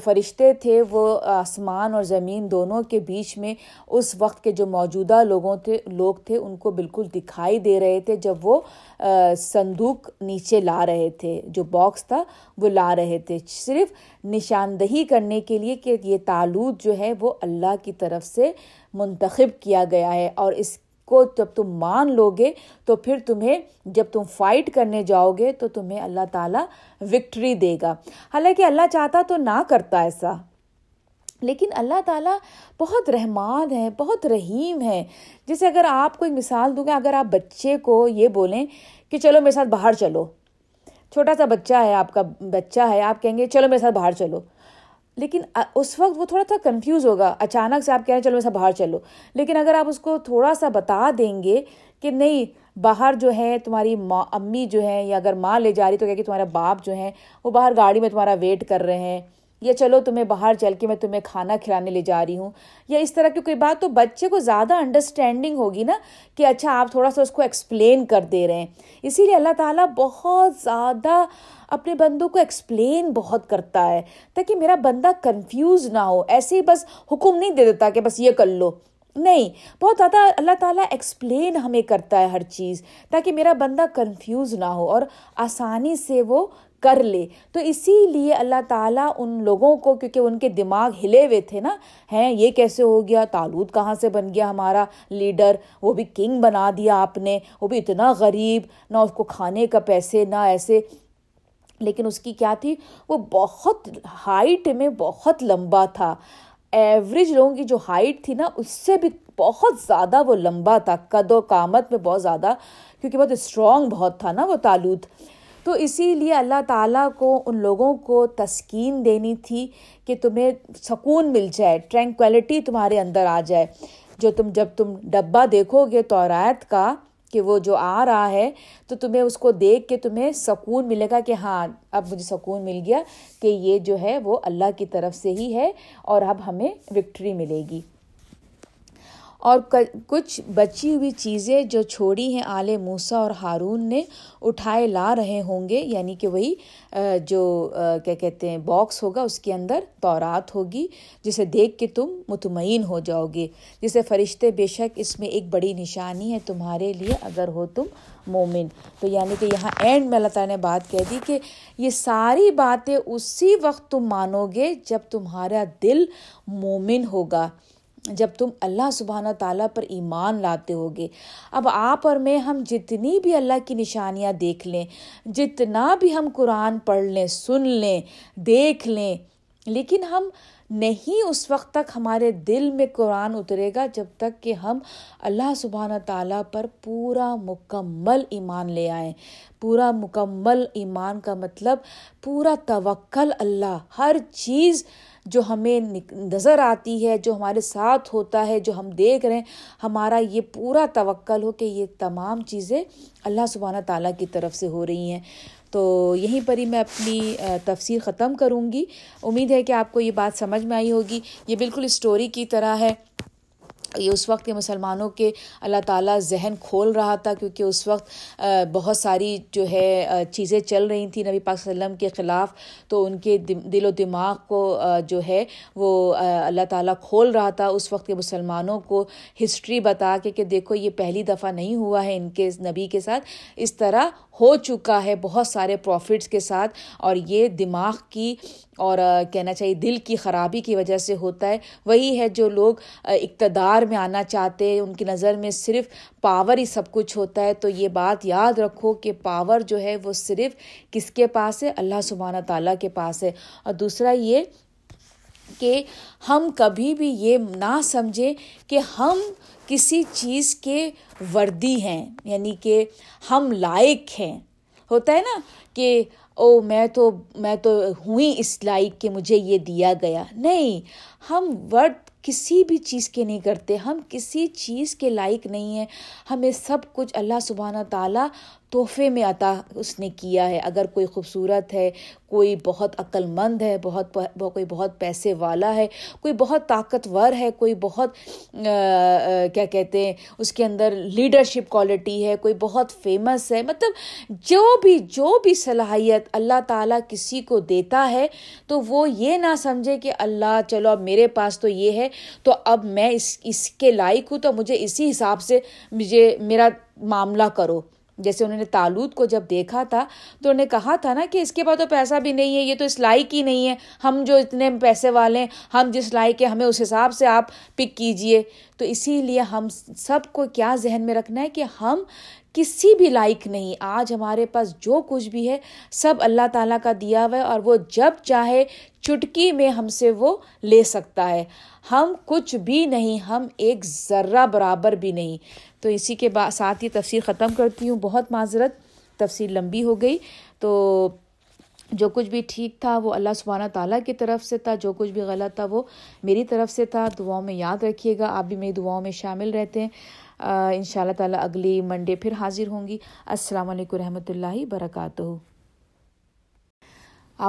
فرشتے تھے وہ آسمان اور زمین دونوں کے بیچ میں اس وقت کے جو موجودہ لوگ تھے ان کو بالکل دکھائی دے رہے تھے جب وہ صندوق نیچے لا رہے تھے، جو باکس تھا وہ لا رہے تھے، صرف نشاندہی کرنے کے لیے کہ یہ طالوت جو ہے وہ اللہ کی طرف سے منتخب کیا گیا ہے، اور اس کو جب تم مان لو گے تو پھر تمہیں جب تم فائٹ کرنے جاؤ گے تو تمہیں اللہ تعالیٰ وکٹری دے گا. حالانکہ اللہ چاہتا تو نہ کرتا ایسا، لیکن اللہ تعالیٰ بہت رحمان ہے، بہت رحیم ہے. جیسے اگر آپ کو ایک مثال دوں گا، اگر آپ بچے کو یہ بولیں کہ چلو میرے ساتھ باہر چلو، چھوٹا سا بچہ ہے، آپ کا بچہ ہے، آپ کہیں گے چلو میرے ساتھ باہر چلو، لیکن اس وقت وہ تھوڑا سا کنفیوز ہوگا، اچانک سے آپ کہہ رہے ہیں چلو میرے ساتھ باہر چلو. لیکن اگر آپ اس کو تھوڑا سا بتا دیں گے کہ نہیں باہر جو ہے تمہاری امی جو ہیں، یا اگر ماں لے جا رہی تو کہہ کہ تمہارا باپ جو ہیں وہ باہر گاڑی میں تمہارا ویٹ کر رہے ہیں، یا چلو تمہیں باہر چل کے میں تمہیں کھانا کھلانے لے جا رہی ہوں، یا اس طرح کی کوئی بات، تو بچے کو زیادہ انڈرسٹینڈنگ ہوگی نا کہ اچھا آپ تھوڑا سا اس کو ایکسپلین کر دے رہے ہیں. اسی لیے اللہ تعالیٰ بہت زیادہ اپنے بندوں کو ایکسپلین بہت کرتا ہے تاکہ میرا بندہ کنفیوز نہ ہو، ایسے ہی بس حکم نہیں دے دیتا کہ بس یہ کر لو، نہیں، بہت زیادہ اللہ تعالیٰ ایکسپلین ہمیں کرتا ہے ہر چیز تاکہ میرا بندہ کنفیوز نہ ہو اور آسانی سے وہ کر لے. تو اسی لیے اللہ تعالیٰ ان لوگوں کو، کیونکہ ان کے دماغ ہلے ہوئے تھے نا، ہیں یہ کیسے ہو گیا، طالوت کہاں سے بن گیا ہمارا لیڈر، وہ بھی کنگ بنا دیا آپ نے، وہ بھی اتنا غریب، نہ اس کو کھانے کا پیسے نہ ایسے، لیکن اس کی کیا تھی، وہ بہت ہائٹ میں بہت لمبا تھا، ایوریج لوگوں کی جو ہائٹ تھی نا اس سے بھی بہت زیادہ وہ لمبا تھا، قد و قامت میں بہت زیادہ، کیونکہ بہت اسٹرانگ بہت تھا نا وہ طالوت. تو اسی لیے اللہ تعالیٰ کو ان لوگوں کو تسکین دینی تھی کہ تمہیں سکون مل جائے، ٹرینکویلٹی تمہارے اندر آ جائے. جب تم ڈبہ دیکھو گے تورات کا کہ وہ جو آ رہا ہے تو تمہیں اس کو دیکھ کے تمہیں سکون ملے گا کہ ہاں اب مجھے سکون مل گیا کہ یہ جو ہے وہ اللہ کی طرف سے ہی ہے اور اب ہمیں وکٹری ملے گی. اور کچھ بچی ہوئی چیزیں جو چھوڑی ہیں آل موسیٰ اور ہارون نے اٹھائے لا رہے ہوں گے، یعنی کہ وہی جو کیا کہتے ہیں باکس ہوگا، اس کے اندر تورات ہوگی جسے دیکھ کے تم مطمئن ہو جاؤ گے، جسے فرشتے بے شک اس میں ایک بڑی نشانی ہے تمہارے لیے اگر ہو تم مومن۔ تو یعنی کہ یہاں اینڈ میں اللہ تعالیٰ نے بات کہہ دی کہ یہ ساری باتیں اسی وقت تم مانو گے جب تمہارا دل مومن ہوگا، جب تم اللہ سبحانہ تعالیٰ پر ایمان لاتے ہوگے۔ اب آپ اور میں، ہم جتنی بھی اللہ کی نشانیاں دیکھ لیں، جتنا بھی ہم قرآن پڑھ لیں، سن لیں، دیکھ لیں، لیکن ہم نہیں، اس وقت تک ہمارے دل میں قرآن اترے گا جب تک کہ ہم اللہ سبحانہ تعالیٰ پر پورا مکمل ایمان لے آئیں۔ پورا مکمل ایمان کا مطلب پورا توکل اللہ، ہر چیز جو ہمیں نظر آتی ہے، جو ہمارے ساتھ ہوتا ہے، جو ہم دیکھ رہے ہیں، ہمارا یہ پورا توکل ہو کہ یہ تمام چیزیں اللہ سبحانہ تعالیٰ کی طرف سے ہو رہی ہیں۔ تو یہیں پر ہی میں اپنی تفسیر ختم کروں گی۔ امید ہے کہ آپ کو یہ بات سمجھ میں آئی ہوگی۔ یہ بالکل اسٹوری کی طرح ہے، یہ اس وقت کے مسلمانوں کے اللہ تعالیٰ ذہن کھول رہا تھا، کیونکہ اس وقت بہت ساری جو ہے چیزیں چل رہی تھیں نبی پاک صلی اللہ علیہ وسلم کے خلاف، تو ان کے دل و دماغ کو جو ہے وہ اللہ تعالیٰ کھول رہا تھا اس وقت کے مسلمانوں کو، ہسٹری بتا کے کہ دیکھو یہ پہلی دفعہ نہیں ہوا ہے ان کے نبی کے ساتھ، اس طرح ہو چکا ہے بہت سارے پروفٹس کے ساتھ، اور یہ دماغ کی اور کہنا چاہیے دل کی خرابی کی وجہ سے ہوتا ہے۔ وہی ہے جو لوگ اقتدار میں آنا چاہتے ہیں، ان کی نظر میں صرف پاور ہی سب کچھ ہوتا ہے۔ تو یہ بات یاد رکھو کہ پاور جو ہے وہ صرف کس کے پاس ہے؟ اللہ سبحانہ تعالیٰ کے پاس ہے۔ اور دوسرا یہ کہ ہم کبھی بھی یہ نہ سمجھیں کہ ہم کسی چیز کے وردی ہیں، یعنی کہ ہم لائق ہیں۔ ہوتا ہے نا کہ او میں تو ہوں ہی اس لائق کہ مجھے یہ دیا گیا۔ نہیں، ہم ورد کسی بھی چیز کے نہیں کرتے، ہم کسی چیز کے لائق نہیں ہیں، ہمیں سب کچھ اللہ سبحانہ تعالیٰ تحفے میں عطا اس نے کیا ہے۔ اگر کوئی خوبصورت ہے، کوئی بہت عقل مند ہے، کوئی بہت پیسے والا ہے، کوئی بہت طاقتور ہے، کوئی بہت کیا کہتے ہیں اس کے اندر لیڈرشپ کوالٹی ہے، کوئی بہت فیمس ہے، مطلب جو بھی صلاحیت اللہ تعالیٰ کسی کو دیتا ہے تو وہ یہ نہ سمجھے کہ اللہ چلو اب میرے پاس تو یہ ہے تو اب میں اس کے لائق ہوں تو مجھے اسی حساب سے میرا معاملہ کرو۔ جیسے انہوں نے طالوت کو جب دیکھا تھا تو انہوں نے کہا تھا نا کہ اس کے پاس تو پیسہ بھی نہیں ہے، یہ تو اس لائق ہی نہیں ہے، ہم جو اتنے پیسے والے ہیں، ہم جس لائق ہے ہمیں اس حساب سے آپ پک کیجئے۔ تو اسی لیے ہم سب کو کیا ذہن میں رکھنا ہے کہ ہم کسی بھی لائق نہیں، آج ہمارے پاس جو کچھ بھی ہے سب اللہ تعالیٰ کا دیا ہوا ہے، اور وہ جب چاہے چٹکی میں ہم سے وہ لے سکتا ہے۔ ہم کچھ بھی نہیں، ہم ایک ذرہ برابر بھی نہیں۔ تو اسی کے ساتھ یہ تفسیر ختم کرتی ہوں۔ بہت معذرت، تفسیر لمبی ہو گئی۔ تو جو کچھ بھی ٹھیک تھا وہ اللہ سبحانہ تعالیٰ کی طرف سے تھا، جو کچھ بھی غلط تھا وہ میری طرف سے تھا۔ دعاؤں میں یاد رکھیے گا، آپ بھی میری دعاؤں میں شامل رہتے ہیں۔ انشاء اللہ تعالیٰ اگلی منڈے پھر حاضر ہوں گی۔ السلام علیکم رحمۃ اللہ وبرکاتہ۔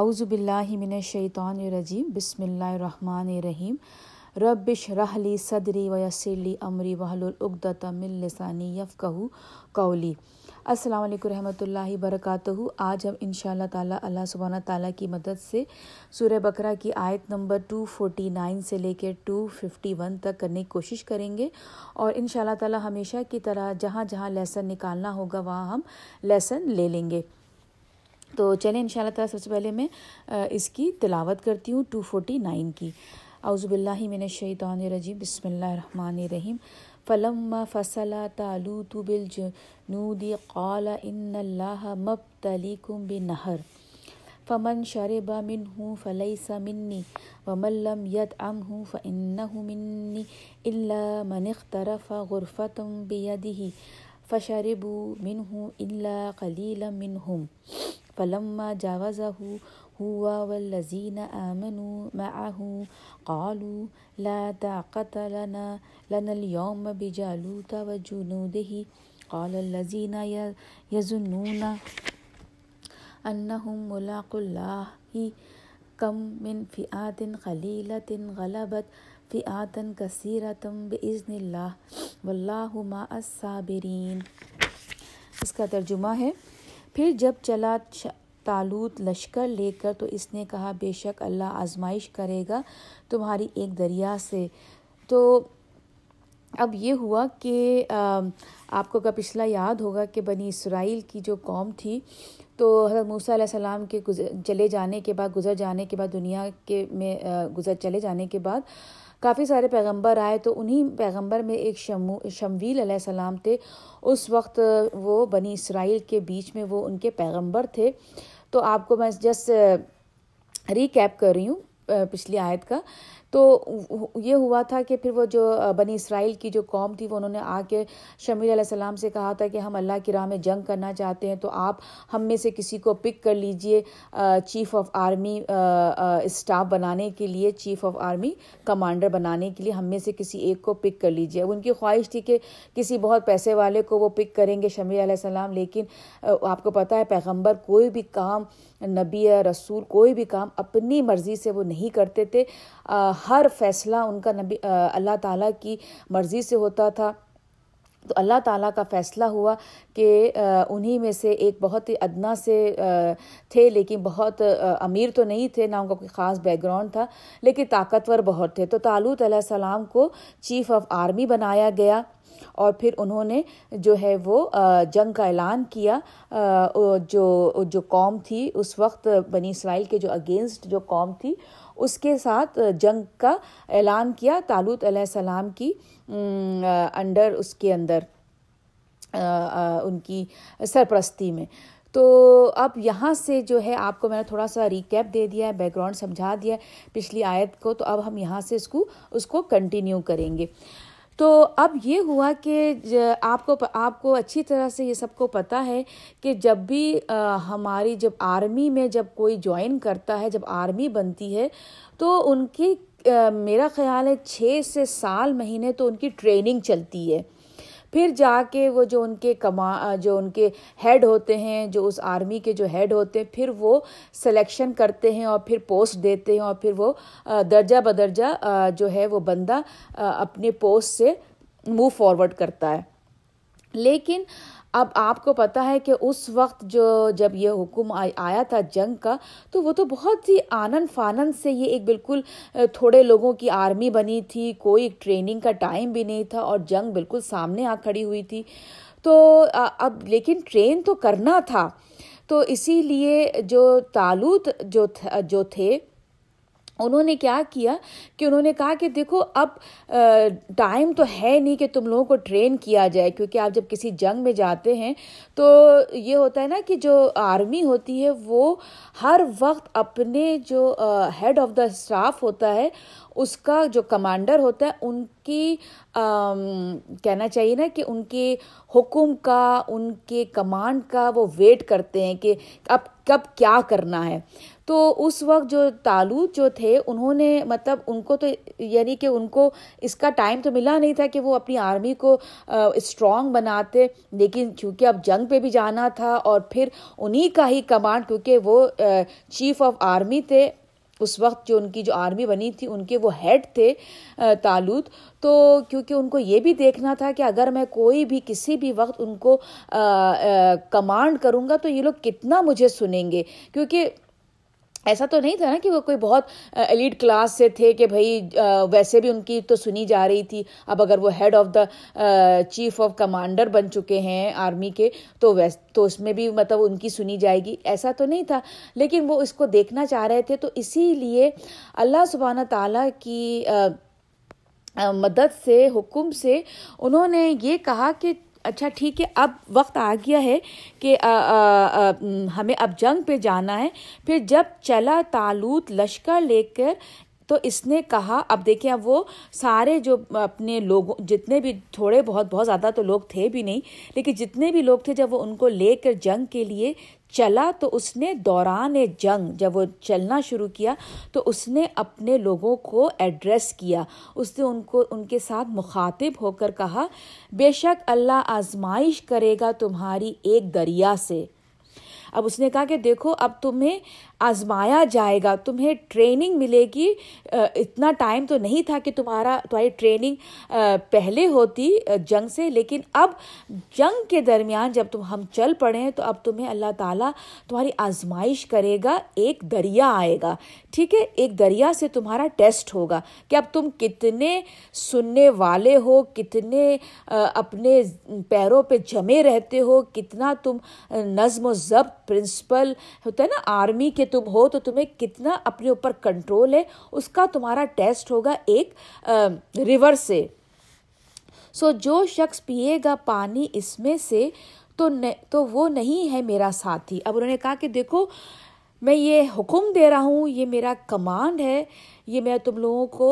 اعوذ باللہ من الشیطان الرجیم، بسم اللہ الرحمن الرحیم۔ رب اشرح لی صدری ویسر لی امری واحلل عقدۃ من لسانی یفقہوا قولی۔ السلام علیکم رحمۃ اللہ وبرکاتہ۔ آج ہم انشاء اللہ تعالیٰ اللہ سبحانہ تعالیٰ کی مدد سے سورہ بقرہ کی آیت نمبر 249 سے لے کے 251 تک کرنے کی کوشش کریں گے، اور انشاء اللہ تعالیٰ ہمیشہ کی طرح جہاں جہاں لیسن نکالنا ہوگا وہاں ہم لیسن لے لیں گے۔ تو چلیں انشاء اللہ تعالیٰ سب سے پہلے میں اس کی تلاوت کرتی ہوں 249 کی۔ اعوذ باللہ من الشیطان الرجیم، بسم اللہ الرحمن الرحیم۔ فلما فصل طالوت بالجنود قال ان اللہ مبتلیکم بنہر فمن شرب منہ فلیس منی ومن لم یطعمہ فانہ منی الا من اغترف غرفۃ بیدہ فشربوا منہ الا قلیلا منہم فلما جاوزہ هو والذین آمنوا معه قالوا لا طاقة لنا اليوم بجالوت وجنوده قال الذين يظنون أنهم ملاقو الله كم من فئة قليلة غلبت فئاتن کثیرۃ بإذن اللہ واللہ مع الصابرین۔ اس کا ترجمہ ہے، پھر جب چلا طالوت لشکر لے کر تو اس نے کہا بے شک اللہ آزمائش کرے گا تمہاری ایک دریا سے۔ تو اب یہ ہوا کہ آپ کو کا پچھلا یاد ہوگا کہ بنی اسرائیل کی جو قوم تھی تو حضرت موسیٰ علیہ السلام کے گزر چلے جانے کے بعد کافی سارے پیغمبر آئے، تو انہی پیغمبر میں ایک شموئیل علیہ السلام تھے۔ اس وقت وہ بنی اسرائیل کے بیچ میں وہ ان کے پیغمبر تھے۔ تو آپ کو میں جسٹ ریکیپ کر رہی ہوں پچھلی آیت کا۔ تو یہ ہوا تھا کہ پھر وہ جو بنی اسرائیل کی جو قوم تھی وہ انہوں نے آ کے شموئیل علیہ السلام سے کہا تھا کہ ہم اللہ کی راہ میں جنگ کرنا چاہتے ہیں، تو آپ ہم میں سے کسی کو پک کر لیجئے چیف آف آرمی اسٹاف بنانے کے لیے، چیف آف آرمی کمانڈر بنانے کے لیے ہم میں سے کسی ایک کو پک کر لیجئے۔ ان کی خواہش تھی کہ کسی بہت پیسے والے کو وہ پک کریں گے شموئیل علیہ السلام، لیکن آپ کو پتہ ہے پیغمبر کوئی بھی کام، نبی یا رسول کوئی بھی کام اپنی مرضی سے وہ نہیں کرتے تھے، ہر فیصلہ ان کا اللہ تعالیٰ کی مرضی سے ہوتا تھا۔ تو اللہ تعالیٰ کا فیصلہ ہوا کہ انہی میں سے ایک بہت ہی ادنا سے تھے، لیکن بہت امیر تو نہیں تھے، نہ ان کا کوئی خاص بیک گراؤنڈ تھا، لیکن طاقتور بہت تھے۔ تو طالوت علیہ السلام کو چیف آف آرمی بنایا گیا، اور پھر انہوں نے جو ہے وہ جنگ کا اعلان کیا۔ جو قوم تھی اس وقت بنی اسرائیل کے جو اگینسٹ جو قوم تھی اس کے ساتھ جنگ کا اعلان کیا طالوت علیہ السلام کی انڈر، اس کے اندر ان کی سرپرستی میں۔ تو اب یہاں سے جو ہے آپ کو میں نے تھوڑا سا ریکیپ دے دیا ہے، بیک گراؤنڈ سمجھا دیا ہے پچھلی آیت کو، تو اب ہم یہاں سے اس کو کنٹینیو کریں گے۔ تو اب یہ ہوا کہ آپ کو اچھی طرح سے یہ سب کو پتہ ہے کہ جب بھی ہماری جب آرمی میں جب کوئی جوائن کرتا ہے، جب آرمی بنتی ہے، تو ان کی میرا خیال ہے 6 سے 7 مہینے تو ان کی ٹریننگ چلتی ہے، پھر جا کے وہ جو ان کے ہیڈ ہوتے ہیں، جو اس آرمی کے جو ہیڈ ہوتے ہیں، پھر وہ سلیکشن کرتے ہیں اور پھر پوسٹ دیتے ہیں، اور پھر وہ درجہ بدرجہ جو ہے وہ بندہ اپنے پوسٹ سے موو فارورڈ کرتا ہے۔ لیکن اب آپ کو پتہ ہے کہ اس وقت جب یہ حکم آیا تھا جنگ کا، تو وہ تو بہت ہی آنن فانن سے، یہ ایک بالکل تھوڑے لوگوں کی آرمی بنی تھی، کوئی ٹریننگ کا ٹائم بھی نہیں تھا، اور جنگ بالکل سامنے آ کھڑی ہوئی تھی۔ تو اب لیکن ٹرین تو کرنا تھا، تو اسی لیے جو طالوت جو تھے انہوں نے کیا کیا کہ انہوں نے کہا کہ دیکھو اب ٹائم تو ہے نہیں کہ تم لوگوں کو ٹرین کیا جائے، کیونکہ آپ جب کسی جنگ میں جاتے ہیں تو یہ ہوتا ہے نا کہ جو آرمی ہوتی ہے وہ ہر وقت اپنے جو ہیڈ آف دا اسٹاف ہوتا ہے، اس کا جو کمانڈر ہوتا ہے، ان کی کہنا چاہیے نا کہ ان کے حکم کا، ان کے کمانڈ کا وہ ویٹ کرتے ہیں کہ اب کب کیا کرنا ہے۔ تو اس وقت جو طالوت جو تھے انہوں نے مطلب ان کو تو یعنی کہ ان کو اس کا ٹائم تو ملا نہیں تھا کہ وہ اپنی آرمی کو اسٹرانگ بناتے، لیکن چونکہ اب جنگ پہ بھی جانا تھا، اور پھر انہی کا ہی کمانڈ، کیونکہ وہ چیف آف آرمی تھے اس وقت، جو ان کی جو آرمی بنی تھی ان کے وہ ہیڈ تھے طالوت، تو کیونکہ ان کو یہ بھی دیکھنا تھا کہ اگر میں کوئی بھی کسی بھی وقت ان کو کمانڈ کروں گا تو یہ لوگ کتنا مجھے سنیں گے، کیونکہ ایسا تو نہیں تھا نا کہ وہ کوئی بہت ایلیٹ کلاس سے تھے کہ بھائی ویسے بھی ان کی تو سنی جا رہی تھی، اب اگر وہ head of the chief of commander بن چکے ہیں آرمی کے تو اس میں بھی مطلب ان کی سنی جائے گی، ایسا تو نہیں تھا، لیکن وہ اس کو دیکھنا چاہ رہے تھے۔ تو اسی لیے اللہ سبحانہ تعالیٰ کی مدد سے، حکم سے، انہوں نے یہ کہا کہ اچھا ٹھیک ہے، اب وقت آ گیا ہے کہ ہمیں اب جنگ پہ جانا ہے۔ پھر جب چلا طالوت لشکر لے کر تو اس نے کہا، اب دیکھیں اب وہ سارے جو اپنے لوگوں جتنے بھی تھوڑے بہت زیادہ تو لوگ تھے بھی نہیں، لیکن جتنے بھی لوگ تھے جب وہ ان کو لے کر جنگ کے لیے چلا تو اس نے دوران جنگ جب وہ چلنا شروع کیا تو اس نے اپنے لوگوں کو ایڈریس کیا، اس نے ان کے ساتھ مخاطب ہو کر کہا بے شک اللہ آزمائش کرے گا تمہاری ایک دریا سے۔ اب اس نے کہا کہ دیکھو اب تمہیں آزمایا جائے گا, تمہیں ٹریننگ ملے گی. اتنا ٹائم تو نہیں تھا کہ تمہاری ٹریننگ پہلے ہوتی جنگ سے, لیکن اب جنگ کے درمیان جب ہم چل پڑے ہیں تو اب تمہیں اللہ تعالیٰ تمہاری آزمائش کرے گا. ایک دریا آئے گا, ٹھیک ہے, ایک دریا سے تمہارا ٹیسٹ ہوگا کہ اب تم کتنے سننے والے ہو, کتنے اپنے پیروں پہ جمے رہتے ہو, کتنا تم نظم و ضبط پرنسپل ہوتا ہے نا آرمی کے تم ہو, تو تمہیں کتنا اپنے اوپر کنٹرول ہے, اس کا تمہارا ٹیسٹ ہوگا ایک ریور سے. سو جو شخص پیے گا پانی اس میں سے تو وہ نہیں ہے میرا ساتھی. اب انہوں نے کہا کہ دیکھو میں یہ حکم دے رہا ہوں, یہ میرا کمانڈ ہے, یہ میں تم لوگوں کو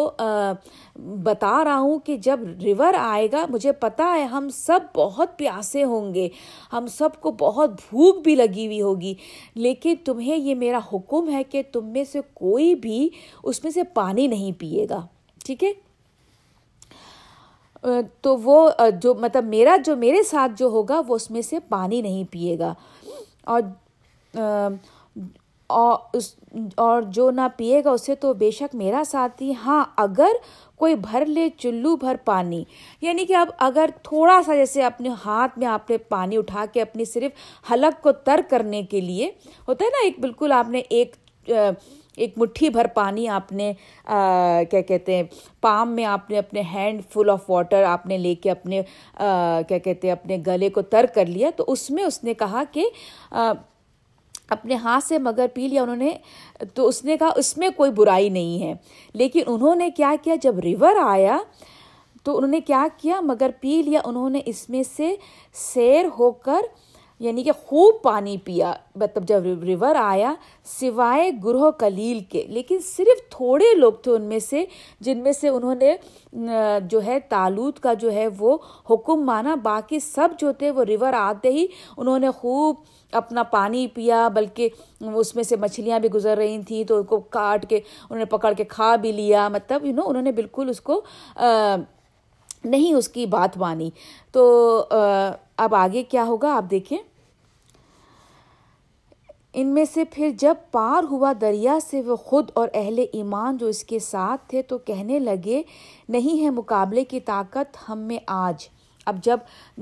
بتا رہا ہوں کہ جب ریور آئے گا, مجھے پتہ ہے ہم سب بہت پیاسے ہوں گے, ہم سب کو بہت بھوک بھی لگی ہوئی ہوگی, لیکن تمہیں یہ میرا حکم ہے کہ تم میں سے کوئی بھی اس میں سے پانی نہیں پیے گا, ٹھیک ہے. تو وہ جو مطلب میرا جو میرے ساتھ جو ہوگا وہ اس میں سے پانی نہیں پیے گا, اور جو نہ پیے گا اسے تو بے شک میرا ساتھی, ہاں اگر کوئی بھر لے چلو بھر پانی. یعنی کہ اب اگر تھوڑا سا جیسے اپنے ہاتھ میں آپ نے پانی اٹھا کے اپنی صرف حلق کو تر کرنے کے لیے ہوتا ہے نا, ایک بالکل آپ نے ایک مٹھی بھر پانی آپ نے کیا کہتے ہیں پام میں آپ نے اپنے ہینڈ فل آف واٹر آپ نے لے کے اپنے کیا کہتے ہیں اپنے گلے کو تر کر لیا, تو اس میں اس نے کہا کہ اپنے ہاتھ سے مگر پی لیا انہوں نے, تو اس نے کہا اس میں کوئی برائی نہیں ہے. لیکن انہوں نے کیا کیا جب ریور آیا تو انہوں نے کیا کیا مگر پی لیا انہوں نے اس میں سے سیر ہو کر, یعنی کہ خوب پانی پیا. مطلب جب ریور آیا سوائے گروہ قلیل کے, لیکن صرف تھوڑے لوگ تھے ان میں سے جن میں سے انہوں نے جو ہے طالوت کا جو ہے وہ حکم مانا, باقی سب جو تھے وہ ریور آتے ہی انہوں نے خوب اپنا پانی پیا, بلکہ اس میں سے مچھلیاں بھی گزر رہی تھیں تو ان کو کاٹ کے انہوں نے پکڑ کے کھا بھی لیا. مطلب انہوں نے بالکل اس کو نہیں اس کی بات مانی. تو اب آگے کیا ہوگا آپ دیکھیں. ان میں سے پھر جب پار ہوا دریا سے وہ خود اور اہل ایمان جو اس کے ساتھ تھے تو کہنے لگے نہیں ہے مقابلے کی طاقت ہم میں آج. اب جب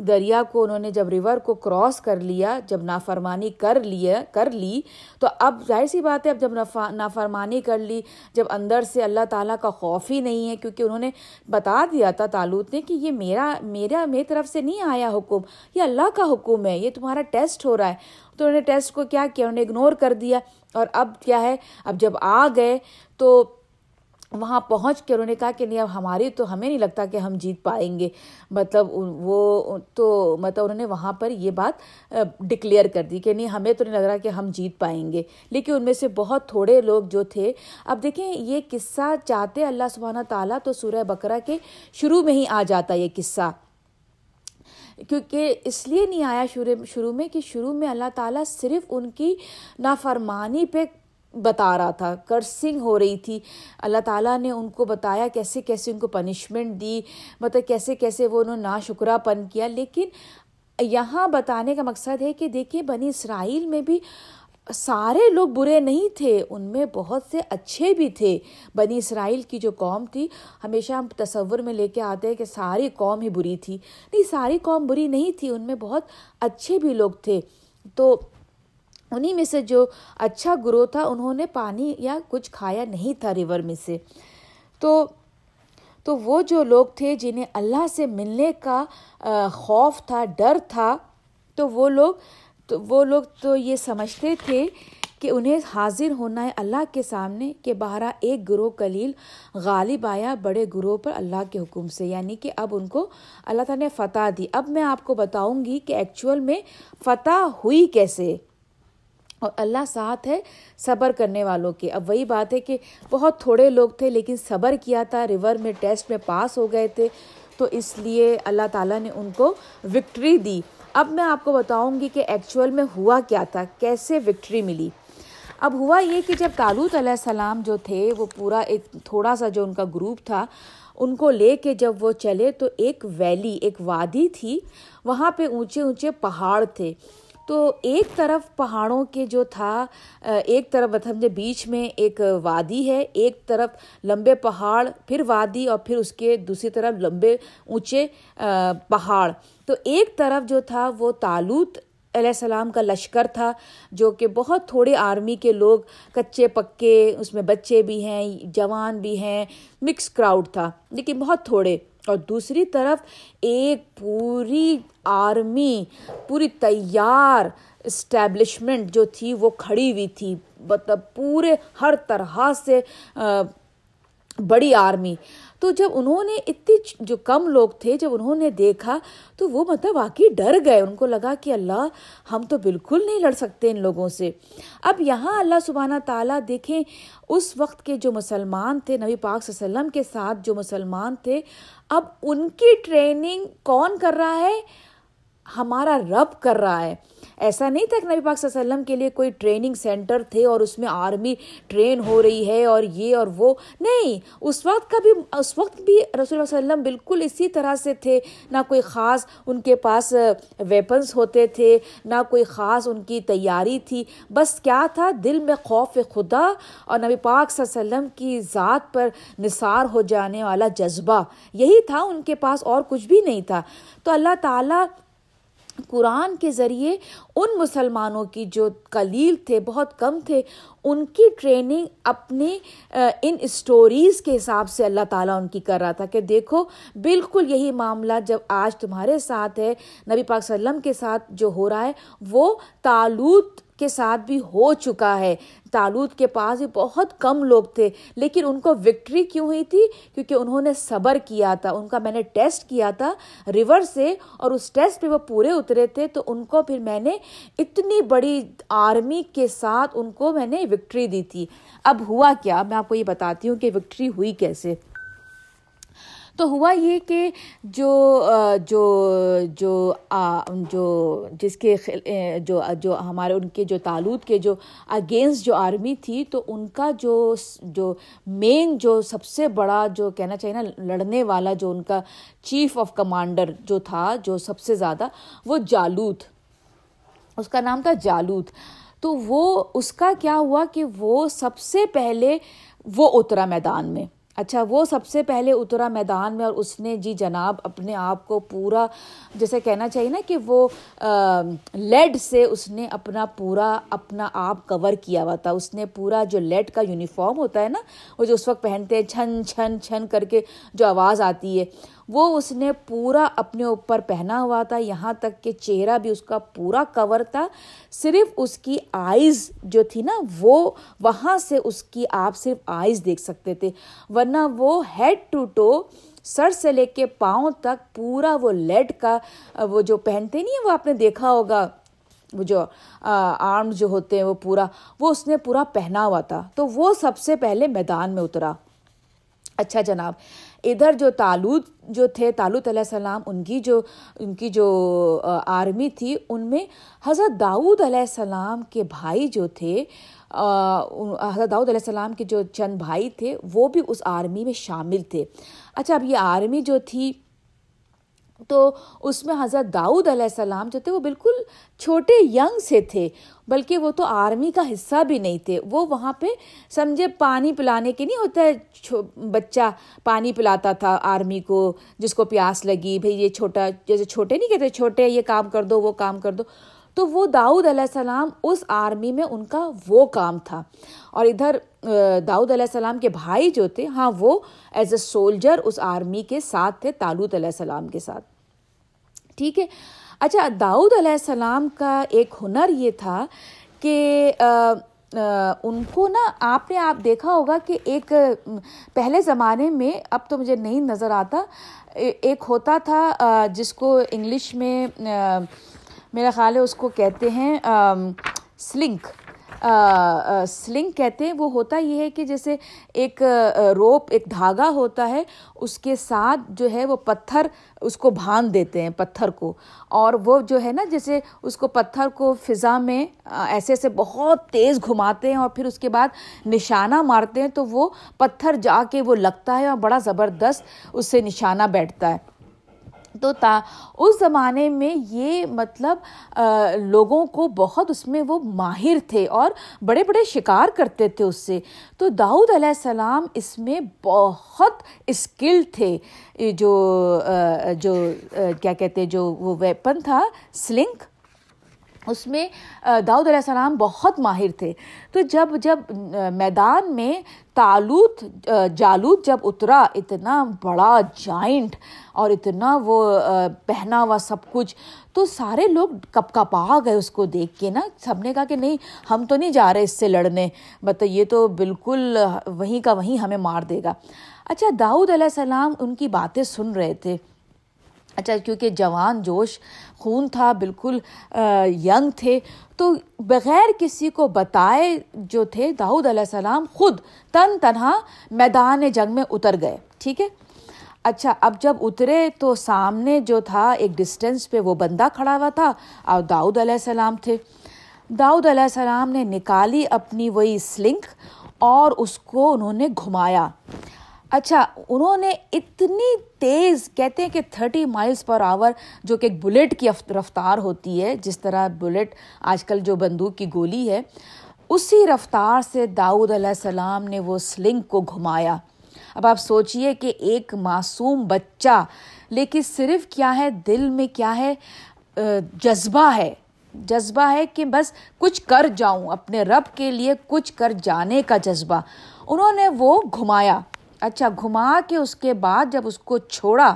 دریا کو انہوں نے جب ریور کو کراس کر لیا, جب نافرمانی کر لی تو اب ظاہر سی بات ہے, اب جب نافرمانی کر لی, جب اندر سے اللہ تعالیٰ کا خوف ہی نہیں ہے, کیونکہ انہوں نے بتا دیا تھا طالوت نے کہ یہ میری طرف سے نہیں آیا حکم, یہ اللہ کا حکم ہے, یہ تمہارا ٹیسٹ ہو رہا ہے. تو انہوں نے ٹیسٹ کو کیا کیا, انہوں نے اگنور کر دیا. اور اب کیا ہے, اب جب آ گئے تو وہاں پہنچ کے انہوں نے کہا کہ نہیں اب ہماری تو ہمیں نہیں لگتا کہ ہم جیت پائیں گے. مطلب وہ تو مطلب انہوں نے وہاں پر یہ بات ڈکلیئر کر دی کہ نہیں ہمیں تو نہیں لگ رہا کہ ہم جیت پائیں گے, لیکن ان میں سے بہت تھوڑے لوگ جو تھے. اب دیکھیں یہ قصہ چاہتے اللہ سبحانہ تعالیٰ تو سورہ بقرہ کے شروع میں ہی آ جاتا یہ قصہ, کیونکہ اس لیے نہیں آیا شروع میں کہ شروع میں اللہ تعالیٰ صرف ان کی نافرمانی پہ بتا رہا تھا, کرسنگ ہو رہی تھی. اللہ تعالیٰ نے ان کو بتایا کیسے کیسے ان کو پنشمنٹ دی, مطلب کیسے کیسے وہ انہوں نے ناشکرہ پن کیا. لیکن یہاں بتانے کا مقصد ہے کہ دیکھیں بنی اسرائیل میں بھی سارے لوگ برے نہیں تھے, ان میں بہت سے اچھے بھی تھے. بنی اسرائیل کی جو قوم تھی, ہمیشہ ہم تصور میں لے کے آتے ہیں کہ ساری قوم ہی بری تھی, نہیں ساری قوم بری نہیں تھی, ان میں بہت اچھے بھی لوگ تھے. تو انہی میں سے جو اچھا گروہ تھا انہوں نے پانی یا کچھ کھایا نہیں تھا ریور میں سے. تو وہ جو لوگ تھے جنہیں اللہ سے ملنے کا خوف تھا, ڈر تھا, تو وہ لوگ تو یہ سمجھتے تھے کہ انہیں حاضر ہونا ہے اللہ کے سامنے. کہ بہرحال ایک گروہ قلیل غالب آیا بڑے گروہ پر اللہ کے حکم سے, یعنی کہ اب ان کو اللہ تعالیٰ نے فتح دی. اب میں آپ کو بتاؤں گی کہ ایکچول میں فتح ہوئی کیسے, اور اللہ ساتھ ہے صبر کرنے والوں کے. اب وہی بات ہے کہ بہت تھوڑے لوگ تھے لیکن صبر کیا تھا, ریور میں ٹیسٹ میں پاس ہو گئے تھے, تو اس لیے اللہ تعالیٰ نے ان کو وکٹری دی. اب میں آپ کو بتاؤں گی کہ ایکچول میں ہوا کیا تھا, کیسے وکٹری ملی. اب ہوا یہ کہ جب طالوت علیہ السلام جو تھے وہ پورا ایک تھوڑا سا جو ان کا گروپ تھا ان کو لے کے جب وہ چلے تو ایک ویلی, ایک وادی تھی, وہاں پہ اونچے اونچے پہاڑ تھے. تو ایک طرف پہاڑوں کے جو تھا ایک طرف مطلب بیچ میں ایک وادی ہے، ایک طرف لمبے پہاڑ، پھر وادی، اور پھر اس کے دوسری طرف لمبے اونچے پہاڑ. تو ایک طرف جو تھا وہ طالوت علیہ السلام کا لشکر تھا، جو کہ بہت تھوڑے آرمی کے لوگ، کچے پکے، اس میں بچے بھی ہیں، جوان بھی ہیں، مکس کراؤڈ تھا، لیکن بہت تھوڑے. اور دوسری طرف ایک پوری آرمی، پوری تیار اسٹیبلشمنٹ جو تھی وہ کھڑی ہوئی تھی، مطلب پورے ہر طرح سے بڑی آرمی. تو جب انہوں نے اتنی جو کم لوگ تھے، جب انہوں نے دیکھا تو وہ مطلب واقعی ڈر گئے. ان کو لگا کہ اللہ، ہم تو بالکل نہیں لڑ سکتے ان لوگوں سے. اب یہاں اللہ سبحانہ تعالیٰ دیکھیں، اس وقت کے جو مسلمان تھے، نبی پاک صلی اللہ علیہ وسلم کے ساتھ جو مسلمان تھے، اب ان کی ٹریننگ کون کر رہا ہے؟ ہمارا رب کر رہا ہے. ایسا نہیں تھا کہ نبی پاک صلی اللہ علیہ وسلم کے لیے کوئی ٹریننگ سینٹر تھے اور اس میں آرمی ٹرین ہو رہی ہے اور یہ اور وہ، نہیں. اس وقت بھی رسول اللہ صلی اللہ علیہ وسلم بالکل اسی طرح سے تھے، نہ کوئی خاص ان کے پاس ویپنز ہوتے تھے، نہ کوئی خاص ان کی تیاری تھی. بس کیا تھا، دل میں خوف خدا اور نبی پاک صلی اللہ علیہ وسلم کی ذات پر نثار ہو جانے والا جذبہ، یہی تھا ان کے پاس، اور کچھ بھی نہیں تھا. تو اللہ تعالیٰ قرآن کے ذریعے ان مسلمانوں کی جو قلیل تھے، بہت کم تھے، ان کی ٹریننگ اپنے ان اسٹوریز کے حساب سے اللہ تعالیٰ ان کی کر رہا تھا کہ دیکھو بالکل یہی معاملہ جب آج تمہارے ساتھ ہے، نبی پاک صلی اللہ علیہ وسلم کے ساتھ جو ہو رہا ہے، وہ طالوت کے ساتھ بھی ہو چکا ہے. طالوت کے پاس بھی بہت کم لوگ تھے، لیکن ان کو وکٹری کیوں ہوئی تھی؟ کیونکہ انہوں نے صبر کیا تھا. ان کا میں نے ٹیسٹ کیا تھا ریور سے، اور اس ٹیسٹ پہ وہ پورے اترے تھے، تو ان کو پھر میں نے اتنی بڑی آرمی کے ساتھ ان کو میں نے وکٹری دی تھی. اب ہوا کیا، میں آپ کو یہ بتاتی ہوں کہ وکٹری ہوئی کیسے. تو ہوا یہ کہ جو جو جو جو جس کے جو جو ہمارے ان کے جو طالوت کے جو اگینسٹ جو آرمی تھی، تو ان کا جو جو مین جو سب سے بڑا جو کہنا چاہیے نا لڑنے والا، جو ان کا چیف آف کمانڈر جو تھا، جو سب سے زیادہ، وہ جالوت، اس کا نام تھا جالوت. تو وہ اس کا کیا ہوا کہ وہ سب سے پہلے وہ اترا میدان میں. اچھا، وہ سب سے پہلے اترا میدان میں، اور اس نے جی جناب اپنے آپ کو پورا، جیسے کہنا چاہیے نا کہ وہ لیڈ سے اس نے اپنا آپ کور کیا ہوا تھا. اس نے پورا جو لیڈ کا یونیفارم ہوتا ہے نا، وہ جو اس وقت پہنتے ہیں، چھن چھن چھن کر کے جو آواز آتی ہے، وہ اس نے پورا اپنے اوپر پہنا ہوا تھا. یہاں تک کہ چہرہ بھی اس کا پورا کور تھا، صرف اس کی آئیز جو تھی نا، وہ وہاں سے اس کی آپ صرف آئیز دیکھ سکتے تھے، ورنہ وہ ہیڈ ٹو ٹو، سر سے لے کے پاؤں تک، پورا وہ لیڈ کا وہ جو پہنتے نہیں ہیں، وہ آپ نے دیکھا ہوگا، وہ جو آرمز جو ہوتے ہیں، وہ اس نے پورا پہنا ہوا تھا. تو وہ سب سے پہلے میدان میں اترا. اچھا جناب، ادھر جو طالوت جو تھے، طالوت علیہ السلام، ان کی جو آرمی تھی، ان میں حضرت داؤد علیہ السلام کے بھائی جو تھے، حضرت داؤد علیہ السلام کے جو چند بھائی تھے، وہ بھی اس آرمی میں شامل تھے. اچھا، اب یہ آرمی جو تھی، تو اس میں حضرت داؤد علیہ السلام جو تھے، وہ بالکل چھوٹے ینگ سے تھے، بلکہ وہ تو آرمی کا حصہ بھی نہیں تھے. وہ وہاں پہ سمجھے پانی پلانے کے نہیں ہوتا ہے، بچہ پانی پلاتا تھا آرمی کو، جس کو پیاس لگی، بھئی یہ چھوٹا، جیسے چھوٹے نہیں کہتے، چھوٹے یہ کام کر دو، وہ کام کر دو. تو وہ داؤد علیہ السلام اس آرمی میں ان کا وہ کام تھا. اور ادھر داؤد علیہ السلام کے بھائی جو تھے، ہاں، وہ ایز اے سولجر اس آرمی کے ساتھ تھے، طالوت علیہ السلام کے ساتھ. ٹھیک ہے. اچھا، داؤد علیہ السلام کا ایک ہنر یہ تھا کہ ان کو نا، آپ نے آپ دیکھا ہوگا کہ ایک پہلے زمانے میں، اب تو مجھے نہیں نظر آتا، ایک ہوتا تھا جس کو انگلش میں میرا خیال ہے اس کو کہتے ہیں سلنک، سلنگ کہتے ہیں. وہ ہوتا یہ ہے کہ جیسے ایک روپ، ایک دھاگا ہوتا ہے، اس کے ساتھ جو ہے وہ پتھر، اس کو باندھ دیتے ہیں پتھر کو، اور وہ جو ہے نا جیسے اس کو پتھر کو فضا میں ایسے ایسے بہت تیز گھماتے ہیں، اور پھر اس کے بعد نشانہ مارتے ہیں، تو وہ پتھر جا کے وہ لگتا ہے اور بڑا زبردست اس سے نشانہ بیٹھتا ہے. تو اس زمانے میں یہ مطلب لوگوں کو بہت اس میں وہ ماہر تھے اور بڑے بڑے شکار کرتے تھے اس سے. تو داؤد علیہ السلام اس میں بہت اسکل تھے. جو کیا کہتے جو وہ ویپن تھا سلنگ, اس میں داؤد علیہ السلام بہت ماہر تھے. تو جب جب میدان میں طالوت جالوت جب اترا, اتنا بڑا جائنٹ اور اتنا وہ پہنا ہوا سب کچھ, تو سارے لوگ کپکپا گئے اس کو دیکھ کے نا. سب نے کہا کہ نہیں, ہم تو نہیں جا رہے اس سے لڑنے, مطلب یہ تو بالکل وہیں کا وہیں ہمیں مار دے گا. اچھا, داؤد علیہ السلام ان کی باتیں سن رہے تھے. اچھا, کیونکہ جوان جوش خون تھا, بالکل ینگ تھے, تو بغیر کسی کو بتائے جو تھے داؤد علیہ السلام خود تن تنہا میدان جنگ میں اتر گئے. ٹھیک ہے. اچھا, اب جب اترے تو سامنے جو تھا ایک ڈسٹینس پہ وہ بندہ کھڑا ہوا تھا اور داؤد علیہ السلام تھے. داؤد علیہ السلام نے نکالی اپنی وہی سلنگ اور اس کو انہوں نے گھمایا. اچھا, انہوں نے اتنی تیز, کہتے ہیں کہ 30 مائلز پر آور, جو کہ ایک بلیٹ کی رفتار ہوتی ہے, جس طرح بلیٹ آج کل جو بندوق کی گولی ہے اسی رفتار سے داؤد علیہ السلام نے وہ سلنگ کو گھمایا. اب آپ سوچئے کہ ایک معصوم بچہ, لیکن صرف کیا ہے, دل میں کیا ہے, جذبہ ہے, جذبہ ہے کہ بس کچھ کر جاؤں, اپنے رب کے لیے کچھ کر جانے کا جذبہ. انہوں نے وہ گھمایا. اچھا, گھما کے اس کے بعد جب اس کو چھوڑا,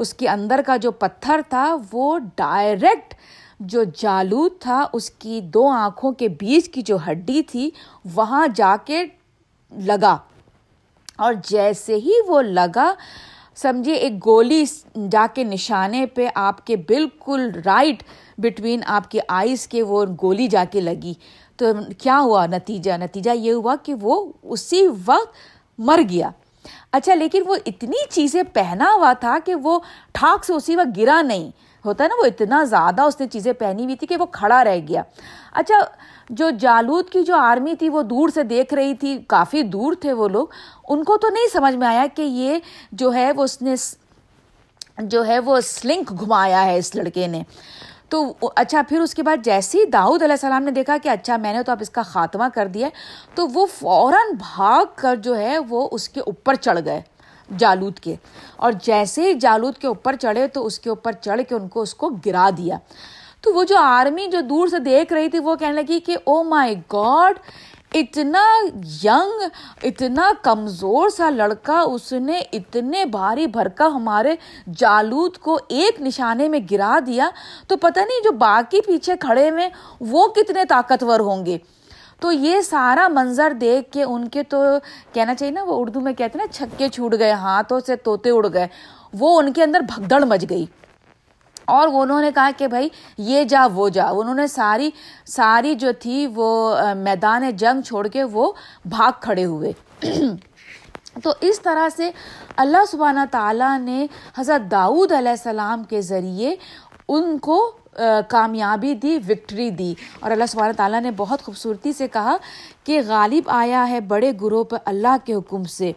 اس کے اندر کا جو پتھر تھا وہ ڈائریکٹ جو جالوت تھا اس کی دو آنکھوں کے بیچ کی جو ہڈی تھی وہاں جا کے لگا. اور جیسے ہی وہ لگا, سمجھے ایک گولی جا کے نشانے پہ آپ کے بالکل رائٹ بٹوین آپ کے آئیز کے وہ گولی جا کے لگی. تو کیا ہوا نتیجہ؟ نتیجہ یہ ہوا کہ وہ اسی وقت مر گیا. اچھا, لیکن وہ اتنی چیزیں پہنا ہوا تھا کہ وہ ٹھاک سے اسی وقت گرا نہیں, ہوتا نا, وہ اتنا زیادہ اس نے چیزیں پہنی ہوئی تھی کہ وہ کھڑا رہ گیا. اچھا, جو جالوت کی جو آرمی تھی وہ دور سے دیکھ رہی تھی, کافی دور تھے وہ لوگ, ان کو تو نہیں سمجھ میں آیا کہ یہ جو ہے وہ اس نے جو ہے وہ سلنگ گھمایا ہے اس لڑکے نے. تو اچھا, پھر اس کے بعد جیسے ہی داؤد علیہ السلام نے دیکھا کہ اچھا میں نے تو اب اس کا خاتمہ کر دیا, تو وہ فوراً بھاگ کر جو ہے وہ اس کے اوپر چڑھ گئے جالوت کے. اور جیسے ہی جالوت کے اوپر چڑھے تو اس کے اوپر چڑھ کے ان کو اس کو گرا دیا. تو وہ جو آرمی جو دور سے دیکھ رہی تھی وہ کہنے لگی کہ او مائی گاڈ, اتنا ینگ, اتنا کمزور سا لڑکا, اس نے اتنے بھاری بھرکا ہمارے جالوت کو ایک نشانے میں گرا دیا. تو پتہ نہیں جو باقی پیچھے کھڑے ہوئے وہ کتنے طاقتور ہوں گے. تو یہ سارا منظر دیکھ کے ان کے تو کہنا چاہیے نا, وہ اردو میں کہتے ہیں نا, چھکے چھوٹ گئے, ہاتھوں سے طوطے اڑ گئے. وہ ان کے اندر بھگدڑ مچ گئی اور انہوں نے کہا کہ بھائی یہ جا وہ جا. انہوں نے ساری جو تھی وہ میدان جنگ چھوڑ کے وہ بھاگ کھڑے ہوئے. تو اس طرح سے اللہ سبحانہ تعالیٰ نے حضرت داؤد علیہ السلام کے ذریعے ان کو کامیابی دی, وکٹری دی. اور اللہ سبحانہ تعالیٰ نے بہت خوبصورتی سے کہا کہ غالب آیا ہے بڑے گروہ پر اللہ کے حکم سے,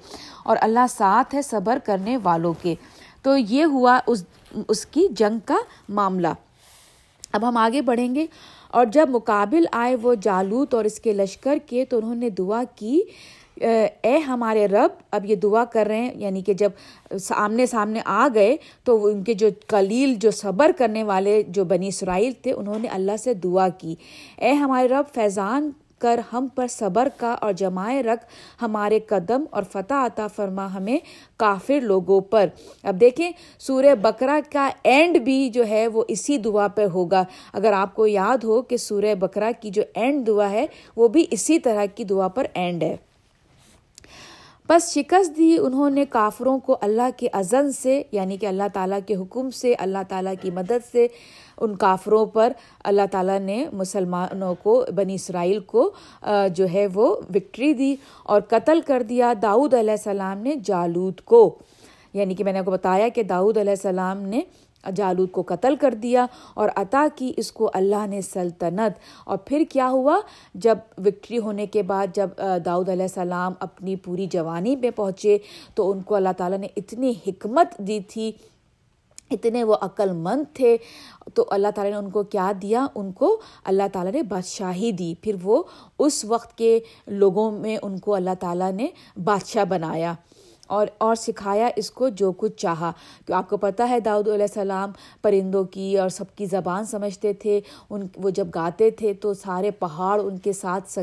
اور اللہ ساتھ ہے صبر کرنے والوں کے. تو یہ ہوا اس کی جنگ کا معاملہ. اب ہم آگے بڑھیں گے. اور جب مقابل آئے وہ جالوت اور اس کے لشکر کے, تو انہوں نے دعا کی, اے ہمارے رب. اب یہ دعا کر رہے ہیں, یعنی کہ جب سامنے آ گئے تو ان کے جو قلیل جو صبر کرنے والے جو بنی اسرائیل تھے انہوں نے اللہ سے دعا کی, اے ہمارے رب فیضان کر ہم پر صبر کا اور جمائے رکھ ہمارے قدم اور فتح عطا فرما ہمیں کافر لوگوں پر. اب دیکھیں سورہ بقرہ کا اینڈ بھی جو ہے وہ اسی دعا پہ ہوگا. اگر آپ کو یاد ہو کہ سورہ بقرہ کی جو اینڈ دعا ہے وہ بھی اسی طرح کی دعا پر اینڈ ہے. بس شکست دی انہوں نے کافروں کو اللہ کے اذن سے, یعنی کہ اللہ تعالیٰ کے حکم سے, اللہ تعالیٰ کی مدد سے ان کافروں پر اللہ تعالیٰ نے مسلمانوں کو, بنی اسرائیل کو جو ہے وہ وکٹری دی. اور قتل کر دیا داؤد علیہ السلام نے جالوت کو, یعنی کہ میں نے آپ کو بتایا کہ داؤد علیہ السلام نے جالوت کو قتل کر دیا اور عطا کی اس کو اللہ نے سلطنت. اور پھر کیا ہوا, جب وکٹری ہونے کے بعد جب داؤد علیہ السلام اپنی پوری جوانی میں پہنچے تو ان کو اللہ تعالیٰ نے اتنی حکمت دی تھی اتنے وہ عقل مند تھے، تو اللہ تعالیٰ نے ان کو کیا دیا، ان کو اللہ تعالیٰ نے بادشاہی دی. پھر وہ اس وقت کے لوگوں میں ان کو اللہ تعالیٰ نے بادشاہ بنایا اور سکھایا اس کو جو کچھ چاہا. کہ آپ کو پتہ ہے داؤد علیہ السلام پرندوں کی اور سب کی زبان سمجھتے تھے، وہ جب گاتے تھے تو سارے پہاڑ ان کے ساتھ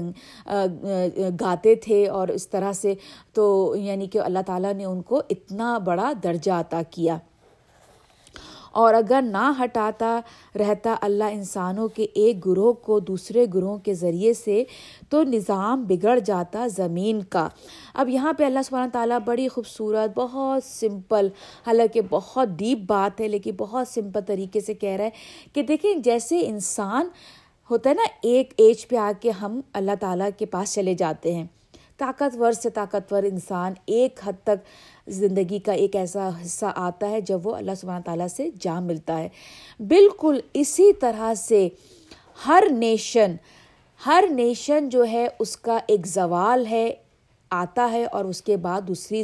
گاتے تھے، اور اس طرح سے تو یعنی کہ اللہ تعالیٰ نے ان کو اتنا بڑا درجہ عطا کیا. اور اگر نہ ہٹاتا رہتا اللہ انسانوں کے ایک گروہ کو دوسرے گروہ کے ذریعے سے تو نظام بگڑ جاتا زمین کا. اب یہاں پہ اللہ سبحانہ تعالیٰ بڑی خوبصورت، بہت سمپل، حالانکہ بہت ڈیپ بات ہے لیکن بہت سمپل طریقے سے کہہ رہا ہے کہ دیکھیں جیسے انسان ہوتا ہے نا، ایک ایج پہ آ کے ہم اللہ تعالیٰ کے پاس چلے جاتے ہیں. طاقتور سے طاقتور انسان ایک حد تک زندگی کا ایک ایسا حصہ آتا ہے جب وہ اللہ سبحانہ تعالیٰ سے جا ملتا ہے. بالکل اسی طرح سے ہر نیشن جو ہے اس کا ایک زوال ہے، آتا ہے، اور اس کے بعد دوسری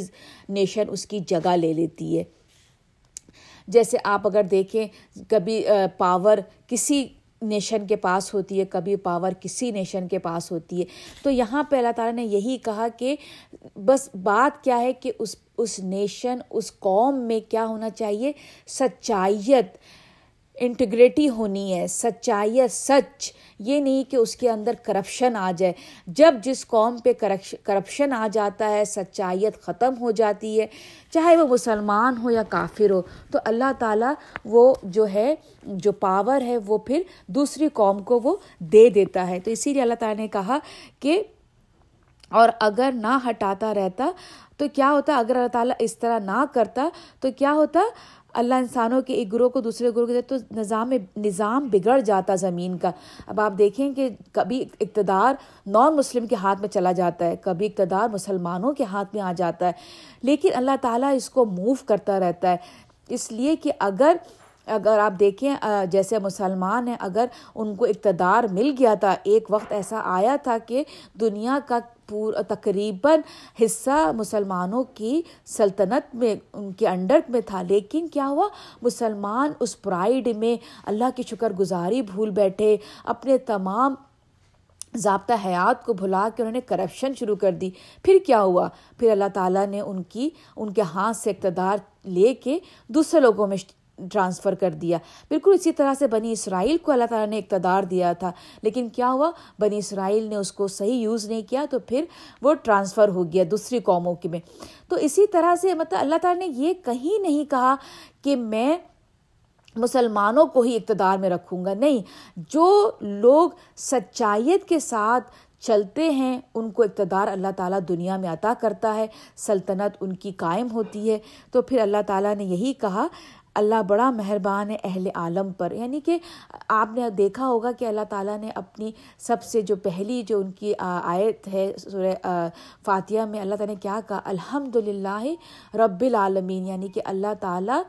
نیشن اس کی جگہ لے لیتی ہے. جیسے آپ اگر دیکھیں، کبھی پاور کسی نیشن کے پاس ہوتی ہے، کبھی پاور کسی نیشن کے پاس ہوتی ہے. تو یہاں پہ اللہ تعالیٰ نے یہی کہا کہ بس بات کیا ہے کہ اس نیشن، اس قوم میں کیا ہونا چاہیے، سچائیت، انٹیگریٹی ہونی ہے، سچائیت، سچ. یہ نہیں کہ اس کے اندر کرپشن آ جائے. جب جس قوم پہ کرپشن آ جاتا ہے، سچائیت ختم ہو جاتی ہے، چاہے وہ مسلمان ہو یا کافر ہو. تو اللہ تعالیٰ وہ جو ہے، جو پاور ہے، وہ پھر دوسری قوم کو وہ دے دیتا ہے. تو اسی لیے اللہ تعالیٰ نے کہا کہ اور اگر نہ ہٹاتا رہتا تو کیا ہوتا، اگر اللہ تعالیٰ اس طرح نہ کرتا تو کیا ہوتا، اللہ انسانوں کے ایک گروہ کو دوسرے گروہ کے تو نظام بگڑ جاتا زمین کا. اب آپ دیکھیں کہ کبھی اقتدار نان مسلم کے ہاتھ میں چلا جاتا ہے، کبھی اقتدار مسلمانوں کے ہاتھ میں آ جاتا ہے، لیکن اللہ تعالیٰ اس کو موو کرتا رہتا ہے. اس لیے کہ اگر آپ دیکھیں، جیسے مسلمان ہیں، اگر ان کو اقتدار مل گیا تھا، ایک وقت ایسا آیا تھا کہ دنیا کا تقریباً حصہ مسلمانوں کی سلطنت میں، ان کے انڈر میں تھا، لیکن کیا ہوا، مسلمان اس پرائیڈ میں اللہ کی شکر گزاری بھول بیٹھے، اپنے تمام ضابطہ حیات کو بھلا کے انہوں نے کرپشن شروع کر دی. پھر کیا ہوا، پھر اللہ تعالیٰ نے ان کے ہاتھ سے اقتدار لے کے دوسرے لوگوں میں ٹرانسفر کر دیا. بالکل اسی طرح سے بنی اسرائیل کو اللہ تعالیٰ نے اقتدار دیا تھا، لیکن کیا ہوا، بنی اسرائیل نے اس کو صحیح یوز نہیں کیا، تو پھر وہ ٹرانسفر ہو گیا دوسری قوموں کے میں. تو اسی طرح سے مطلب اللہ تعالیٰ نے یہ کہیں نہیں کہا کہ میں مسلمانوں کو ہی اقتدار میں رکھوں گا، نہیں، جو لوگ سچائیت کے ساتھ چلتے ہیں ان کو اقتدار اللہ تعالیٰ دنیا میں عطا کرتا ہے، سلطنت ان کی قائم ہوتی ہے. تو پھر اللہ تعالیٰ نے یہی کہا، اللہ بڑا مہربان ہے اہل عالم پر. یعنی کہ آپ نے دیکھا ہوگا کہ اللہ تعالیٰ نے اپنی سب سے جو پہلی جو ان کی آیت ہے سورہ فاتحہ میں، اللہ تعالیٰ نے کیا کہا، الحمدللہ رب العالمین، یعنی کہ اللہ تعالیٰ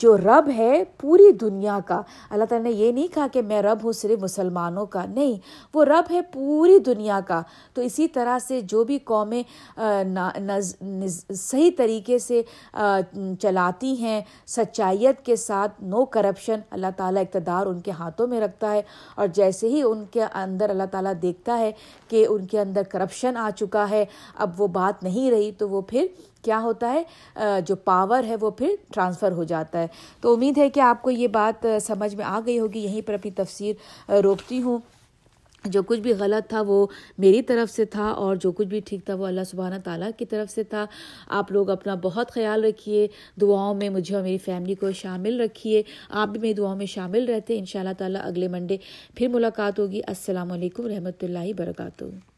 جو رب ہے پوری دنیا کا. اللہ تعالیٰ نے یہ نہیں کہا کہ میں رب ہوں صرف مسلمانوں کا، نہیں، وہ رب ہے پوری دنیا کا. تو اسی طرح سے جو بھی قومیں صحیح طریقے سے چلاتی ہیں، سچائیت کے ساتھ، نو کرپشن، اللہ تعالیٰ اقتدار ان کے ہاتھوں میں رکھتا ہے. اور جیسے ہی ان کے اندر اللہ تعالیٰ دیکھتا ہے کہ ان کے اندر کرپشن آ چکا ہے، اب وہ بات نہیں رہی، تو وہ پھر کیا ہوتا ہے، جو پاور ہے وہ پھر ٹرانسفر ہو جاتا ہے. تو امید ہے کہ آپ کو یہ بات سمجھ میں آ گئی ہوگی. یہیں پر اپنی تفسیر روکتی ہوں. جو کچھ بھی غلط تھا وہ میری طرف سے تھا، اور جو کچھ بھی ٹھیک تھا وہ اللہ سبحانہ تعالیٰ کی طرف سے تھا. آپ لوگ اپنا بہت خیال رکھیے، دعاؤں میں مجھے اور میری فیملی کو شامل رکھیے. آپ بھی میری دعاؤں میں شامل رہتے. انشاءاللہ تعالیٰ اگلے منڈے پھر ملاقات ہوگی. السلام علیکم ورحمۃ اللہ وبرکاتہ.